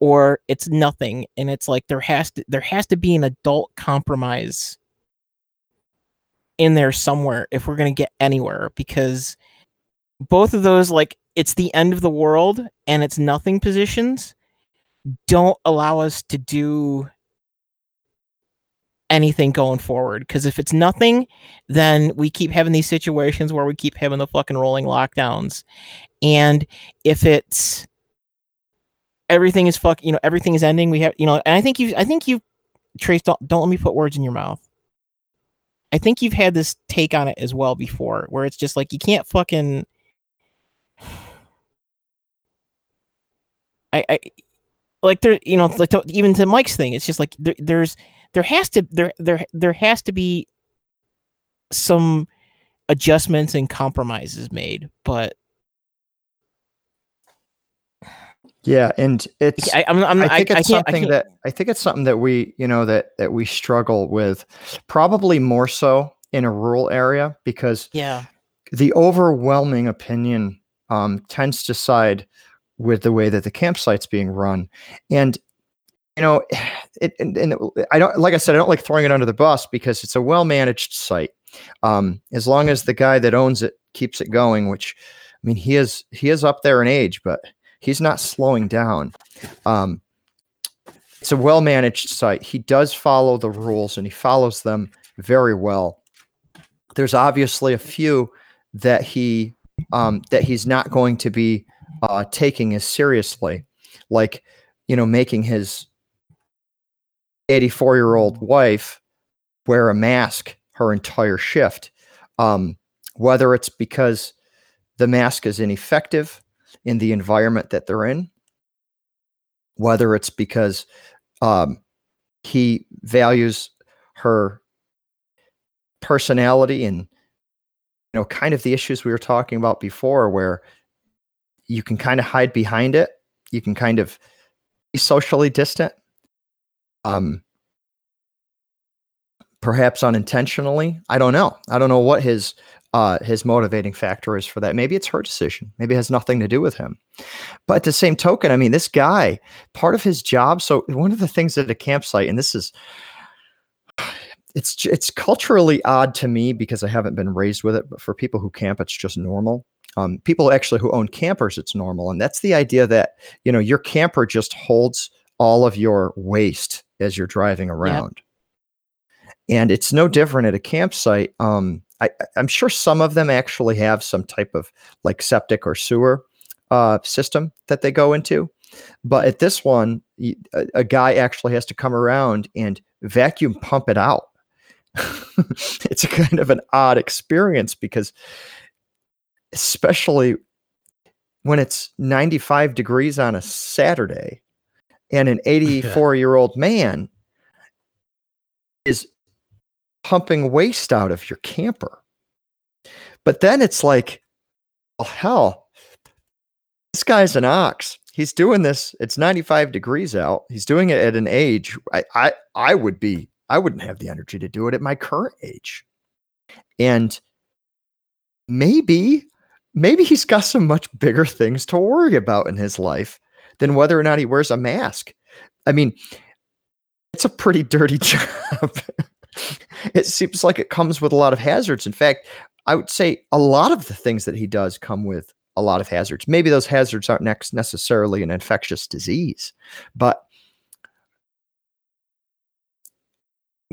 or it's nothing. And it's like, there has to, there has to be an adult compromise in there somewhere if we're going to get anywhere, because both of those, like it's the end of the world and it's nothing positions don't allow us to do anything going forward. Cause if it's nothing, then we keep having these situations where we keep having the fucking rolling lockdowns. And if it's everything is fuck, you know, everything is ending. We have, you know, and I think you, I think you, Trace, don't, don't let me put words in your mouth. I think you've had this take on it as well before, where it's just like you can't fucking. I, I like there, you know, like to, even to Mike's thing, it's just like there, there's there has to there there there has to be some adjustments and compromises made, but. Yeah, and it's I, I'm, I'm, I think I, it's I something I that I think it's something that we, you know, that that we struggle with probably more so in a rural area, because yeah. the overwhelming opinion um, tends to side with the way that the campsite's being run. And you know, it and, and I don't like I said, I don't like throwing it under the bus because it's a well-managed site. Um, as long as the guy that owns it keeps it going, which, I mean, he is he is up there in age, but he's not slowing down. Um, it's a well-managed site. He does follow the rules, and he follows them very well. There's obviously a few that he um, that he's not going to be uh, taking as seriously, like, you know, making his eighty-four-year-old wife wear a mask her entire shift, um, whether it's because the mask is ineffective in the environment that they're in, whether it's because um, he values her personality and, you know, kind of the issues we were talking about before, where you can kind of hide behind it, you can kind of be socially distant, um, perhaps unintentionally. I don't know. I don't know what his uh, his motivating factor is for that. Maybe it's her decision. Maybe it has nothing to do with him. But at the same token, I mean, this guy, part of his job. So one of the things at a campsite, and this is, it's it's culturally odd to me because I haven't been raised with it, but for people who camp, it's just normal. Um, people actually who own campers, it's normal. And that's the idea that, you know, your camper just holds all of your waste as you're driving around. Yep. And it's no different at a campsite. Um, I, I'm sure some of them actually have some type of like septic or sewer uh, system that they go into. But at this one, a, a guy actually has to come around and vacuum pump it out. It's a kind of an odd experience because, especially when it's ninety-five degrees on a Saturday and an eighty-four-year-old man is pumping waste out of your camper. But then it's like, oh, hell, this guy's an ox. He's doing this. It's ninety-five degrees out. He's doing it at an age. I, I, I would be, I wouldn't have the energy to do it at my current age. And maybe, Maybe he's got some much bigger things to worry about in his life than whether or not he wears a mask. I mean, it's a pretty dirty job. It seems like it comes with a lot of hazards. In fact, I would say a lot of the things that he does come with a lot of hazards. Maybe those hazards aren't next necessarily an infectious disease, but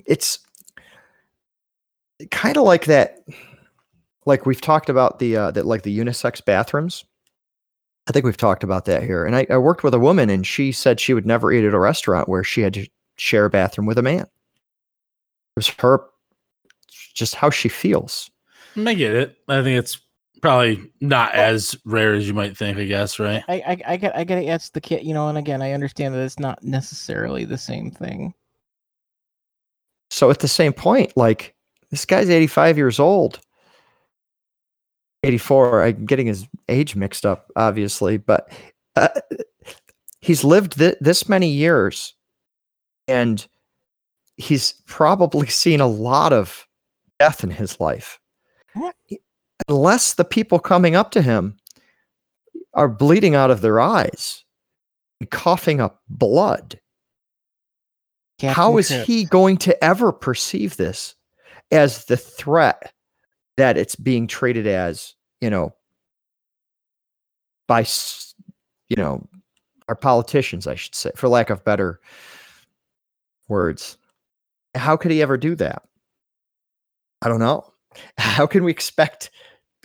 it's kind of like that. Like we've talked about the, uh, that like the unisex bathrooms. I think we've talked about that here. And I, I worked with a woman and she said she would never eat at a restaurant where she had to share a bathroom with a man. It was her, just how she feels. I get it. I think it's probably not well, as rare as you might think, I guess. Right. I, I, I got, I got to ask the kid, you know, and again, I understand that it's not necessarily the same thing. So at the same point, like this guy's eighty-five years old. eighty-four, I'm getting his age mixed up, obviously, but uh, he's lived th- this many years and he's probably seen a lot of death in his life. What? Unless the people coming up to him are bleeding out of their eyes and coughing up blood. Captain How is Kurt. He going to ever perceive this as the threat that it's being treated as, you know, by, you know, our politicians, I should say, for lack of better words? How could he ever do that? I don't know. How can we expect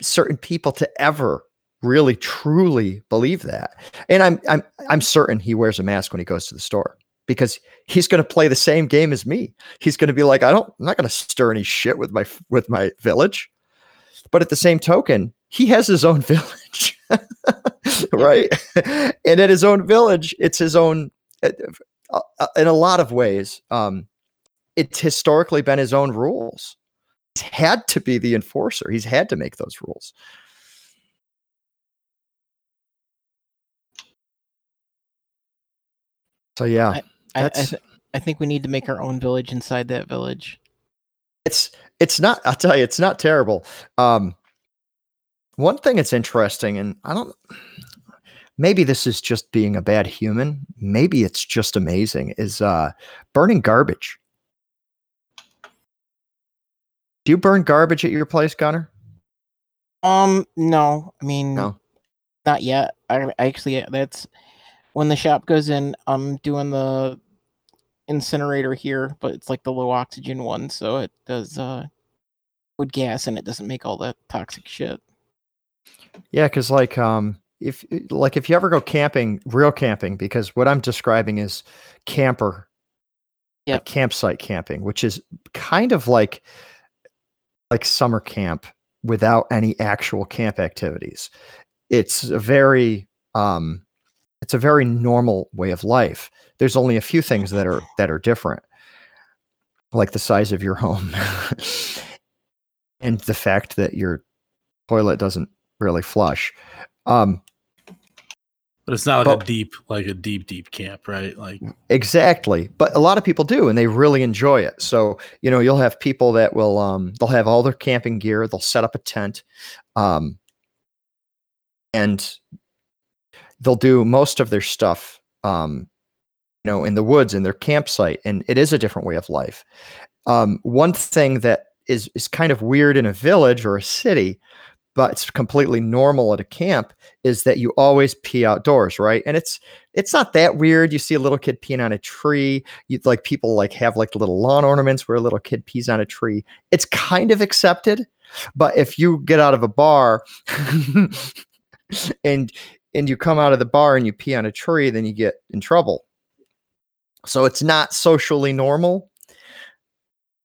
certain people to ever really, truly believe that? And I'm, I'm, I'm certain he wears a mask when he goes to the store, because he's going to play the same game as me. He's going to be like, I don't, I'm not going to stir any shit with my, with my village. But at the same token, he has his own village, right? And at his own village, it's his own, uh, uh, in a lot of ways, um, it's historically been his own rules. He's had to be the enforcer. He's had to make those rules. So, yeah. I, I, I, th- I think we need to make our own village inside that village. It's it's not, I'll tell you, it's not terrible. Um, one thing that's interesting, and I don't, maybe this is just being a bad human, maybe it's just amazing, is uh, burning garbage. Do you burn garbage at your place, Gunnar? Um, no. I mean, no. Not yet. I, I actually, that's when the shop goes in. I'm doing the incinerator here, but it's like the low oxygen one, so it does uh, wood gas, and it doesn't make all that toxic shit. Yeah, because like um, if like if you ever go camping, real camping, because what I'm describing is camper, yeah, like campsite camping, which is kind of like like summer camp without any actual camp activities. It's a very um, it's a very normal way of life. There's only a few things that are that are different, like the size of your home and the fact that your toilet doesn't really flush. Um, but it's not like but, a deep, like a deep, deep camp, right? Like exactly. But a lot of people do, and they really enjoy it. So, you know, you'll have people that will, um, they'll have all their camping gear. They'll set up a tent, um, and they'll do most of their stuff, um, you know, in the woods in their campsite. And it is a different way of life. Um, one thing that is is kind of weird in a village or a city, but it's completely normal at a camp, is that you always pee outdoors, right? And it's it's not that weird. You see a little kid peeing on a tree. You, like people like have like little lawn ornaments where a little kid pees on a tree. It's kind of accepted, but if you get out of a bar and and you come out of the bar and you pee on a tree, then you get in trouble. So it's not socially normal,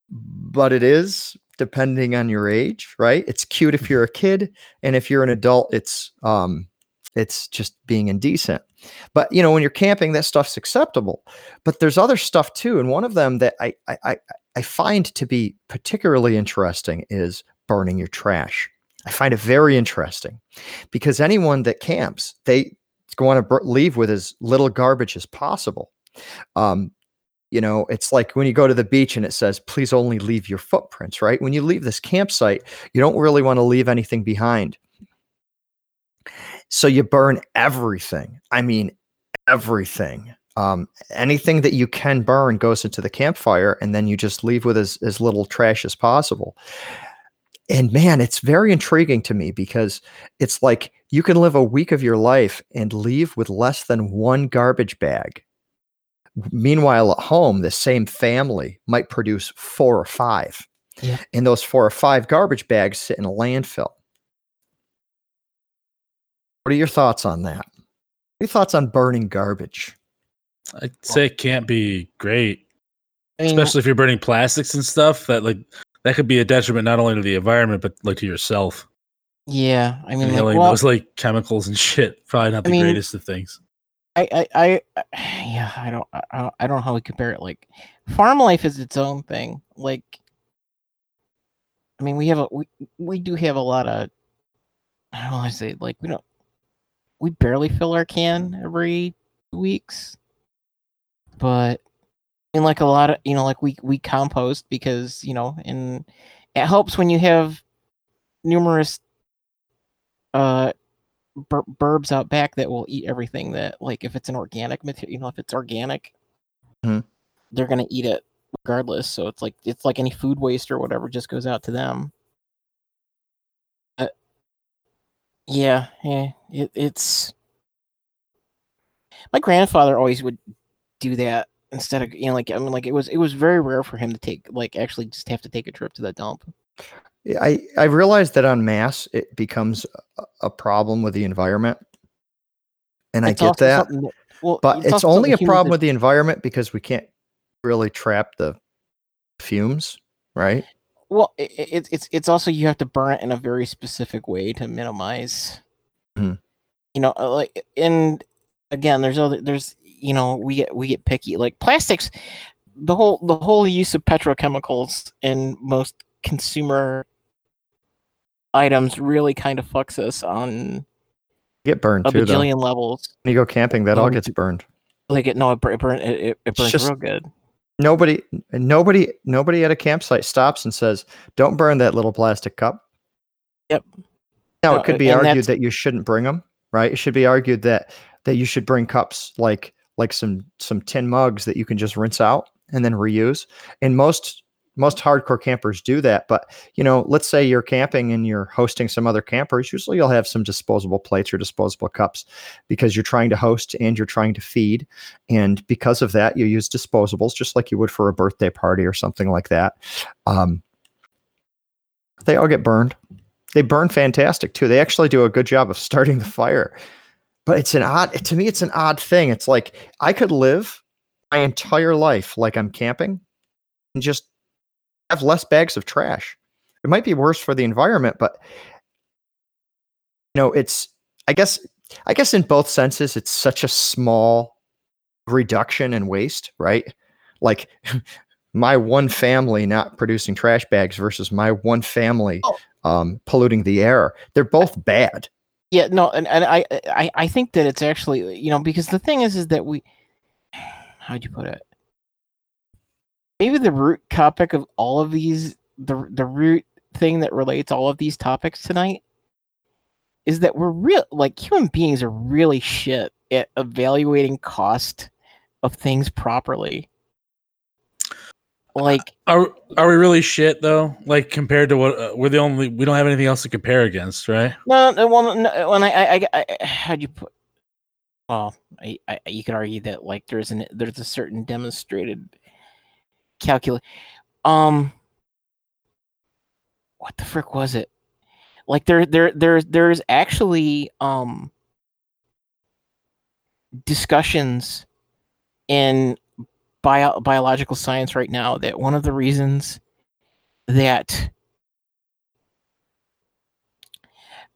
but it is, depending on your age, right? It's cute if you're a kid, and if you're an adult, it's um, it's just being indecent. But you know, when you're camping, that stuff's acceptable. But there's other stuff too, and one of them that I I I find to be particularly interesting is burning your trash. I find it very interesting because anyone that camps, they want to br- leave with as little garbage as possible. Um, You know, it's like when you go to the beach and it says, please only leave your footprints, right? When you leave this campsite, you don't really want to leave anything behind. So you burn everything. I mean, everything. Um, anything that you can burn goes into the campfire, and then you just leave with as, as little trash as possible. And man, it's very intriguing to me because it's like you can live a week of your life and leave with less than one garbage bag. Meanwhile, at home, the same family might produce four or five. Yeah. And those four or five garbage bags sit in a landfill. What are your thoughts on that? What are your thoughts on burning garbage? I'd say it can't be great, I mean, especially if you're burning plastics and stuff. That like that could be a detriment not only to the environment, but like to yourself. Yeah. I mean, you know, like, like, well, those like chemicals and shit, probably not the I mean, greatest of things. I, I, I, yeah, I don't, I, I don't know how we compare it. Like, farm life is its own thing. Like, I mean, we have a, we, we do have a lot of, I don't want to say, like, we don't, we barely fill our can every two weeks, but, and like a lot of, you know, like we, we compost because, you know, and it helps when you have numerous, uh, Bur- burbs out back that will eat everything that, like, if it's an organic material, you know, if it's organic, mm-hmm. they're gonna eat it regardless. So it's like it's like any food waste or whatever just goes out to them. Uh, yeah, yeah, it, it's. My grandfather always would do that instead of, you know, like I mean, like it was it was very rare for him to take like actually just have to take a trip to the dump. I, I realize that en masse it becomes a problem with the environment, and it's I get that. that well, but it's, it's only a problem with the environment because we can't really trap the fumes, right? Well, it, it, it's it's also you have to burn it in a very specific way to minimize. Mm. You know, like and again, there's other there's you know we get we get picky like plastics. The whole the whole use of petrochemicals in most consumer items really kind of fucks us on get burned a too, bajillion though. Levels. When you go camping, that um, all gets burned. Like it, no, it burn, it, it, it burns just, real good. Nobody, nobody, nobody at a campsite stops and says, "Don't burn that little plastic cup." Yep. Now no, it could be argued that you shouldn't bring them, right? It should be argued that that you should bring cups like like some some tin mugs that you can just rinse out and then reuse. And most most hardcore campers do that. But, you know, let's say you're camping and you're hosting some other campers. Usually you'll have some disposable plates or disposable cups because you're trying to host and you're trying to feed. And because of that, you use disposables just like you would for a birthday party or something like that. Um, they all get burned. They burn fantastic too. They actually do a good job of starting the fire. But it's an odd, to me, it's an odd thing. It's like I could live my entire life like I'm camping and just have less bags of trash. It might be worse for the environment, but you know, it's, I guess, I guess in both senses, it's such a small reduction in waste, right? Like my one family not producing trash bags versus my one family oh. um, polluting the air. They're both bad. Yeah, no, and, and I, I I think that it's actually, you know, because the thing is, is that we, how'd you put it? Maybe the root topic of all of these, the the root thing that relates all of these topics tonight is that we're real, like human beings are really shit at evaluating cost of things properly. Like, are are we really shit though? Like compared to what uh, we're the only we don't have anything else to compare against, right? No, no well, no, when I, I, I, I how'd you put? Well, I, I, you could argue that like there's an there's a certain demonstrated calculate. Um, what the frick was it? Like there, there, there, there's actually um discussions in Bio- biological science right now that one of the reasons that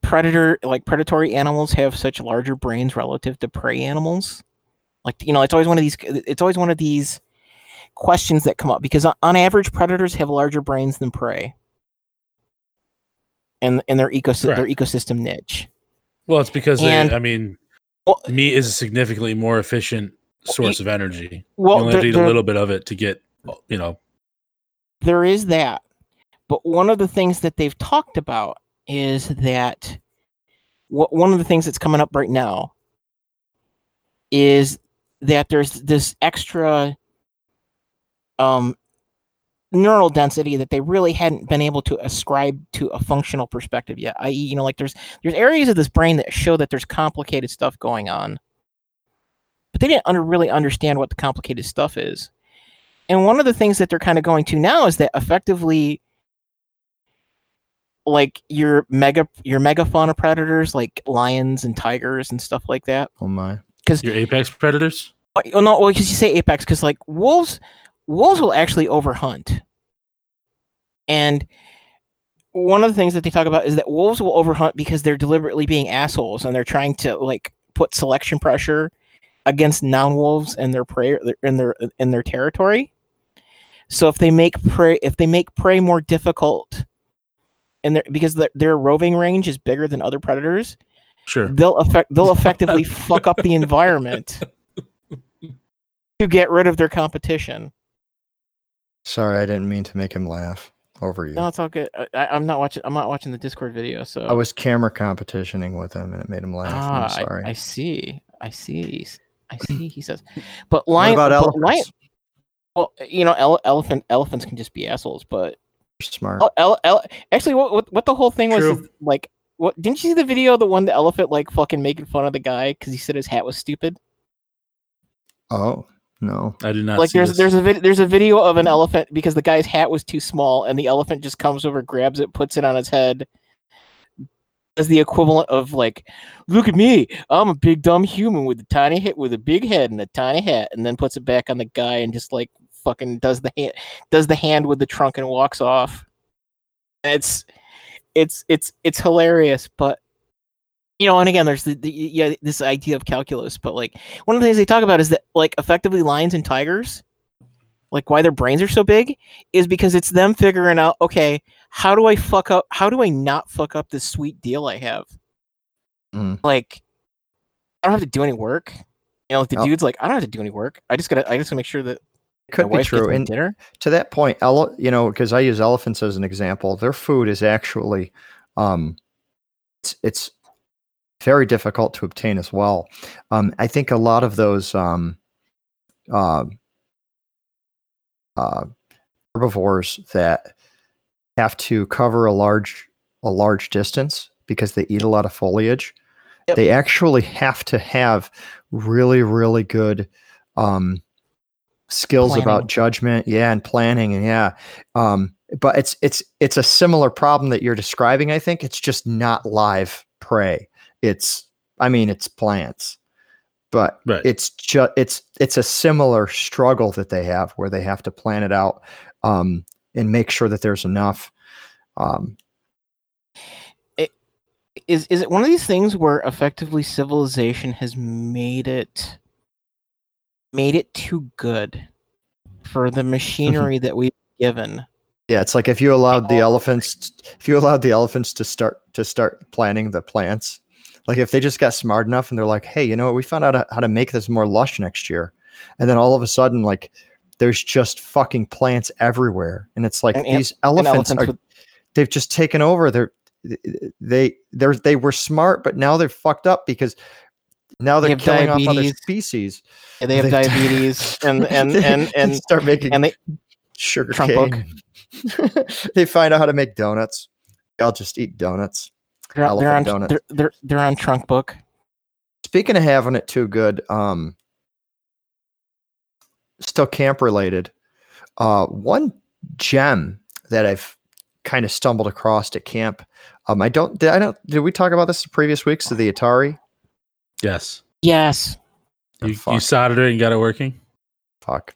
predator like predatory animals have such larger brains relative to prey animals, like, you know, it's always one of these it's always one of these questions that come up because on, on average predators have larger brains than prey and and their ecosystem right. their ecosystem niche. Well, it's because and, they, I mean well, meat is a significantly more efficient source of energy. Well, you only have to eat a little bit of it to get, you know. There is that. But one of the things that they've talked about is that what one of the things that's coming up right now is that there's this extra um, neural density that they really hadn't been able to ascribe to a functional perspective yet. that is, you know, like there's there's areas of this brain that show that there's complicated stuff going on. But they didn't under, really understand what the complicated stuff is. And one of the things that they're kind of going to now is that effectively, like your mega, your megafauna predators, like lions and tigers and stuff like that. Oh my! Because your apex predators? Oh no! Well, because you say apex, because like wolves, wolves will actually overhunt. And one of the things that they talk about is that wolves will overhunt because they're deliberately being assholes and they're trying to like put selection pressure against non-wolves and their prey in their in their territory. So if they make prey if they make prey more difficult, and because their, their roving range is bigger than other predators, sure, they'll affect they'll effectively fuck up the environment to get rid of their competition. Sorry, I didn't mean to make him laugh over you. No, it's all good. I, I'm not watching. I'm not watching the Discord video. So I was camera competitioning with him, and it made him laugh. Ah, I'm sorry. I, I see. I see. I see, he says. But lion, what about elephants? Lion, well, you know, ele- elephant elephants can just be assholes, but smart. Ele- ele- actually, what, what what the whole thing True. was is, like, what didn't you see the video? The one the elephant like fucking making fun of the guy because he said his hat was stupid. Oh no, I did not. Like, see there's this. there's a vid- there's a video of an elephant because the guy's hat was too small, and the elephant just comes over, grabs it, puts it on his head. As the equivalent of like, look at me, I'm a big dumb human with a tiny head, with a big head and a tiny hat, and then puts it back on the guy and just like fucking does the hand, does the hand with the trunk and walks off. And it's, it's, it's, it's hilarious, but you know, and again, there's the, the yeah this idea of calculus, but like one of the things they talk about is that like effectively lions and tigers, like why their brains are so big is because it's them figuring out, okay, how do I fuck up? How do I not fuck up this sweet deal I have? Mm. Like, I don't have to do any work. You know, like the oh. dude's like, I don't have to do any work. I just gotta, I just gotta make sure that it could be true. And dinner. To that point, ele- you know, because I use elephants as an example, their food is actually, um, it's it's very difficult to obtain as well. Um, I think a lot of those, um, uh. Uh, herbivores that have to cover a large a large distance because they eat a lot of foliage. Yep. They actually have to have really, really good um, skills planning. about judgment, yeah, and planning, and yeah. Um, but it's it's it's a similar problem that you're describing. I think it's just not live prey. It's I mean it's plants, but right. it's just it's it's a similar struggle that they have where they have to plan it out um, and make sure that there's enough. Um, Is is it one of these things where effectively civilization has made it made it too good for the machinery that we've given? Yeah, it's like if you allowed the elephants if you allowed the elephants to start to start planting the plants, like if they just got smart enough and they're like, hey, you know what, we found out how to make this more lush next year, and then all of a sudden, like, there's just fucking plants everywhere, and it's like and these an- elephants, elephants are with- they've just taken over. They're They they they were smart, but now they're fucked up because now they're they killing diabetes. off other species. And they have they diabetes di- and and and and start making and they, sugar cane. They find out how to make donuts. I'll just eat donuts. They're, they're on donuts. They're, they're they're on Trunk Book. Speaking of having it too good, um, still camp related. Uh, one gem that I've kind of stumbled across at camp. Um, I don't. Did, I don't. Did we talk about this the previous weeks to the Atari? Yes. Yes. Oh, you, you soldered it and got it working. Fuck.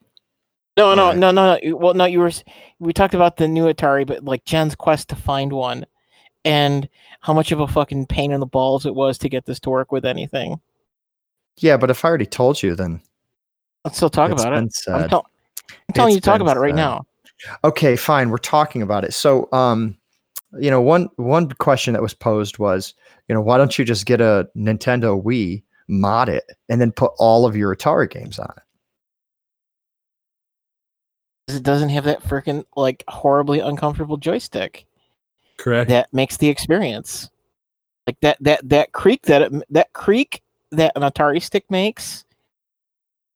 No, no, right. no, no, no. Well, no. You were. We talked about the new Atari, but like Jen's quest to find one, and how much of a fucking pain in the balls it was to get this to work with anything. Yeah, but if I already told you, then let's still talk about it. I'm, tell- I'm telling it's you to talk about it right sad. now. Okay, fine. We're talking about it. So, um, you know, one one question that was posed was, you know, why don't you just get a Nintendo Wii, mod it, and then put all of your Atari games on it? Because it doesn't have that freaking like horribly uncomfortable joystick. Correct. That makes the experience like that that that creak that it, that creak that an Atari stick makes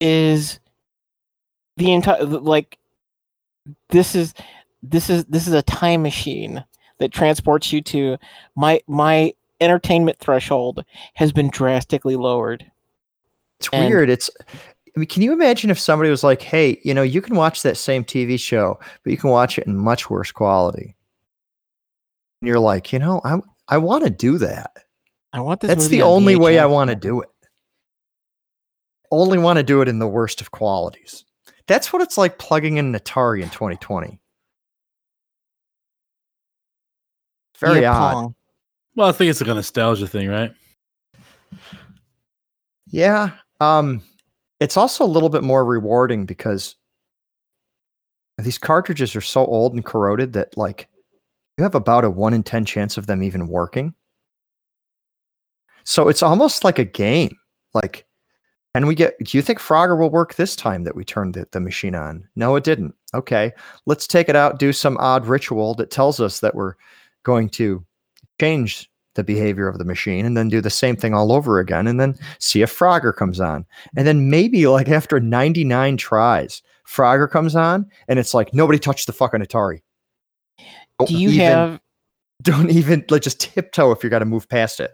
is the entire like. This is this is this is a time machine that transports you to my my entertainment threshold has been drastically lowered. It's and weird. It's I mean, can you imagine if somebody was like, hey, you know, you can watch that same T V show, but you can watch it in much worse quality. And you're like, you know, I I want to do that. I want this. That's movie the on only V H S. Way I want to do it. Only want to do it in the worst of qualities. That's what it's like plugging in an Atari in twenty twenty. Very yeah, odd. Pong. Well, I think it's like a nostalgia thing, right? Yeah. Um, it's also a little bit more rewarding because these cartridges are so old and corroded that, like, you have about a one in ten chance of them even working. So it's almost like a game. Like, and we get, do you think Frogger will work this time that we turned the, the machine on? No, it didn't. Okay, let's take it out, do some odd ritual that tells us that we're going to change the behavior of the machine and then do the same thing all over again and then see if Frogger comes on. And then maybe like after ninety-nine tries, Frogger comes on and it's like, nobody touched the fucking Atari. Don't do you even, have... Don't even, like just tiptoe if you got to move past it.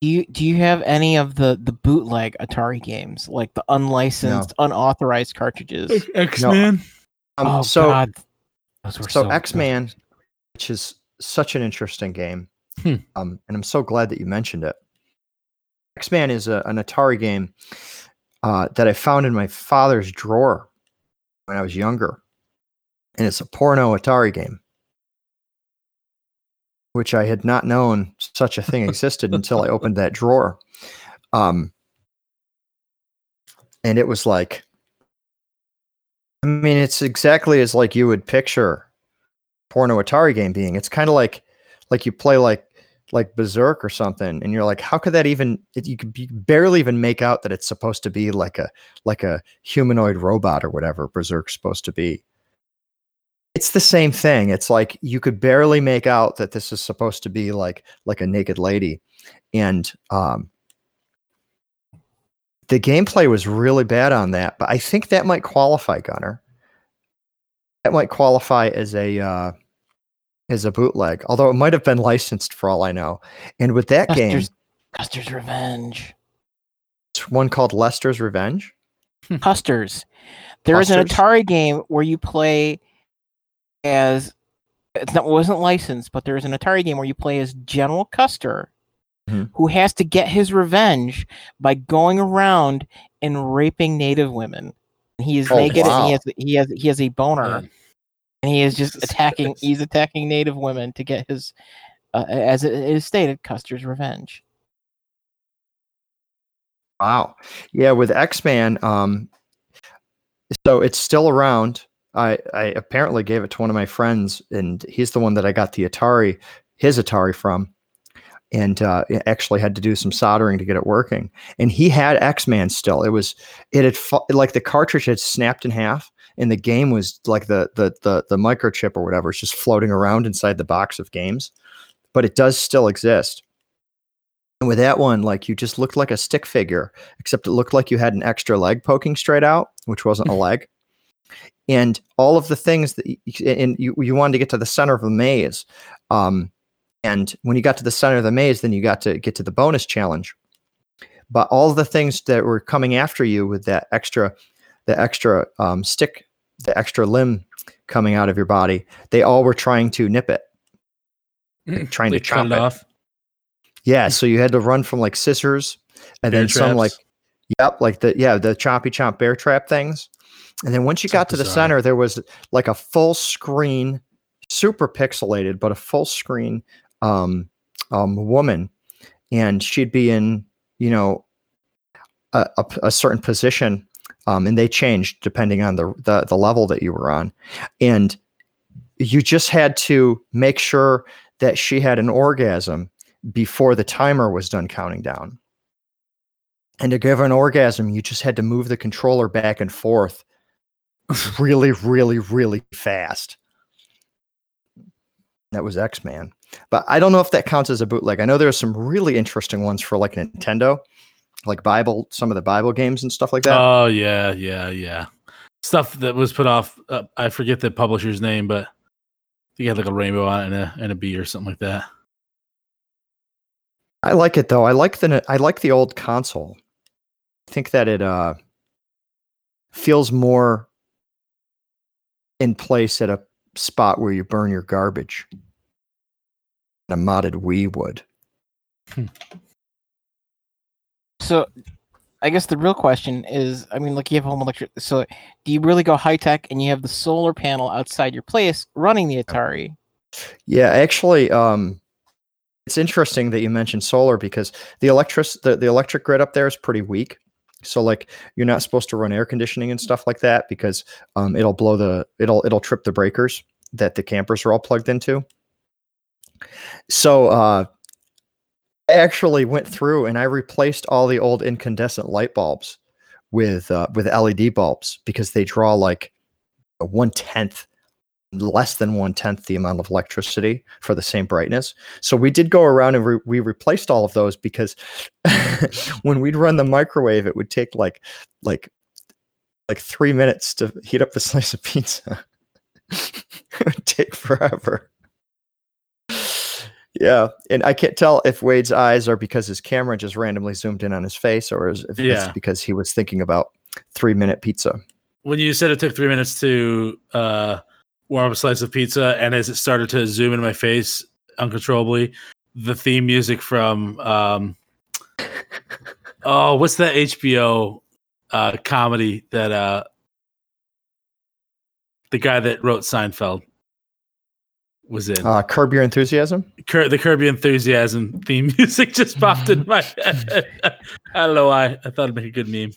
Do you, do you have any of the, the bootleg Atari games, like the unlicensed, no. unauthorized cartridges? X-Man? No. Um, oh, so, God. Those were so, so X-Man, good. Which is such an interesting game, hmm. um, and I'm so glad that you mentioned it. X-Man is a, an Atari game uh, that I found in my father's drawer when I was younger, and it's a porno Atari game. Which I had not known such a thing existed until I opened that drawer. Um, and it was like, I mean, it's exactly as like you would picture porno Atari game being. It's kind of like, like you play like, like Berserk or something. And you're like, how could that even, it, you could you barely even make out that it's supposed to be like a, like a humanoid robot or whatever Berserk's supposed to be. It's the same thing. It's like you could barely make out that this is supposed to be like like a naked lady, and um, the gameplay was really bad on that. But I think that might qualify, Gunnar, that might qualify as a uh, as a bootleg, although it might have been licensed for all I know. And with that Custer's, game, Custer's Revenge, it's one called Lester's Revenge. Custer's. There Custer's. is an Atari game where you play as it's not it wasn't licensed, but there is an Atari game where you play as General Custer, mm-hmm. who has to get his revenge by going around and raping Native women. He is oh, naked wow. and he has he has he has a boner, mm. and he is just attacking. He's attacking Native women to get his, uh, as it is stated, Custer's Revenge. Wow, yeah, with X-Man, um, so it's still around. I I apparently gave it to one of my friends, and he's the one that I got the Atari, his Atari from, and uh, actually had to do some soldering to get it working. And he had X-Man still. It was it had fu- like the cartridge had snapped in half, and the game was like the the the the microchip or whatever. It's just floating around inside the box of games, but it does still exist. And with that one, like you just looked like a stick figure, except it looked like you had an extra leg poking straight out, which wasn't a leg. And all of the things that, you, and you you wanted to get to the center of a maze. Um, And when you got to the center of the maze, then you got to get to the bonus challenge. But all the things that were coming after you with that extra, the extra um, stick, the extra limb coming out of your body, they all were trying to nip it, mm, trying to chop it off. Yeah, so you had to run from like scissors, and bear then traps. some like, yep, like the yeah the choppy chomp bear trap things. And then once you That's got to bizarre. the center, there was like a full screen, super pixelated, but a full screen. Um, um, woman, and she'd be in, you know, a, a, a certain position, um, and they changed depending on the, the the level that you were on, and you just had to make sure that she had an orgasm before the timer was done counting down. And to give her an orgasm, you just had to move the controller back and forth, really, really, really fast. That was X-Man. But I don't know if that counts as a bootleg. I know there are some really interesting ones for like Nintendo, like Bible, some of the Bible games and stuff like that. Oh yeah, yeah, yeah. Stuff that was put off. Uh, I forget the publisher's name, but he had like a rainbow on it and a and a bee or something like that. I like it though. I like the I like the old console. I think that it uh, feels more in place at a spot where you burn your garbage. A modded Wii would. Hmm. So, I guess the real question is: I mean, look, you have home electric. So, do you really go high tech and you have the solar panel outside your place running the Atari? Yeah, actually, um, it's interesting that you mentioned solar because the electric the, the electric grid up there is pretty weak. So, like, you're not supposed to run air conditioning and stuff like that because um, it'll blow the it'll it'll trip the breakers that the campers are all plugged into. So uh, I actually went through and I replaced all the old incandescent light bulbs with uh, with L E D bulbs because they draw like one tenth, less than one tenth the amount of electricity for the same brightness. So we did go around and re- we replaced all of those because when we'd run the microwave, it would take like like like three minutes to heat up the slice of pizza. It would take forever. Yeah, and I can't tell if Wade's eyes are because his camera just randomly zoomed in on his face or if yeah. it's because he was thinking about three-minute pizza. When you said it took three minutes to uh, warm up a slice of pizza, and as it started to zoom in my face uncontrollably, the theme music from, um, oh, what's that H B O uh, comedy that uh, the guy that wrote Seinfeld? Was in uh, Curb Your Enthusiasm? Cur- the Curb Your Enthusiasm theme music just popped in my head. I don't know why. I thought it'd make a good meme.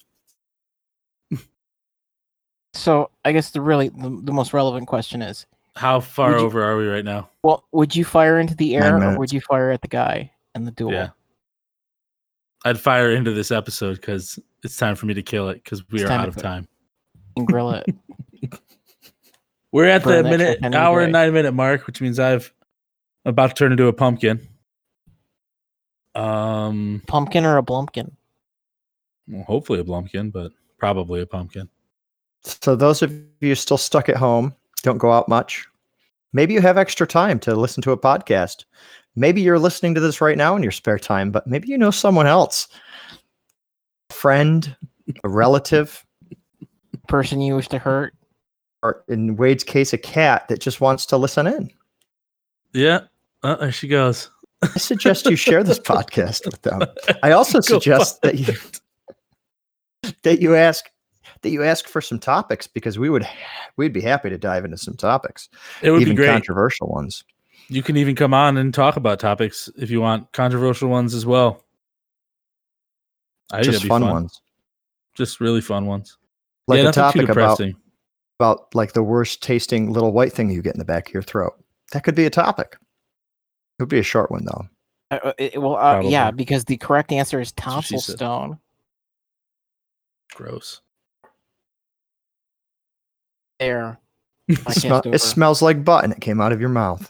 So I guess the really the, the most relevant question is: how far you, over are we right now? Well, would you fire into the air or would you fire at the guy in the duel? Yeah. I'd fire into this episode because it's time for me to kill it because we it's are out of time. And grill it. We're at the minute, hour and nine minute mark, which means I've I'm about to turn into a pumpkin. Um, pumpkin or a blumpkin? Well, hopefully a blumpkin, but probably a pumpkin. So those of you still stuck at home, don't go out much. Maybe you have extra time to listen to a podcast. Maybe you're listening to this right now in your spare time, but maybe you know someone else. A friend, a relative. Person you wish to hurt. Or in Wade's case, a cat that just wants to listen in. Yeah, uh, there she goes. I suggest you share this podcast with them. I also suggest that you that you ask that you ask for some topics, because we would we'd be happy to dive into some topics. It would even be great. Controversial ones. You can even come on and talk about topics if you want, controversial ones as well. I think just fun, fun ones. Just really fun ones. Like yeah, a topic about, about like the worst tasting little white thing you get in the back of your throat. That could be a topic. It would be a short one, though. Uh, it, well, uh, yeah, because the correct answer is tonsil stone. Gross. There. It, smell, it smells like butt, and it came out of your mouth.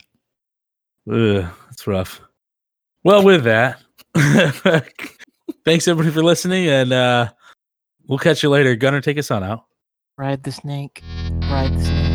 Ugh, that's rough. Well, with that, thanks everybody for listening, and uh, we'll catch you later. Gunnar, take us on out. Ride the snake. Ride the snake.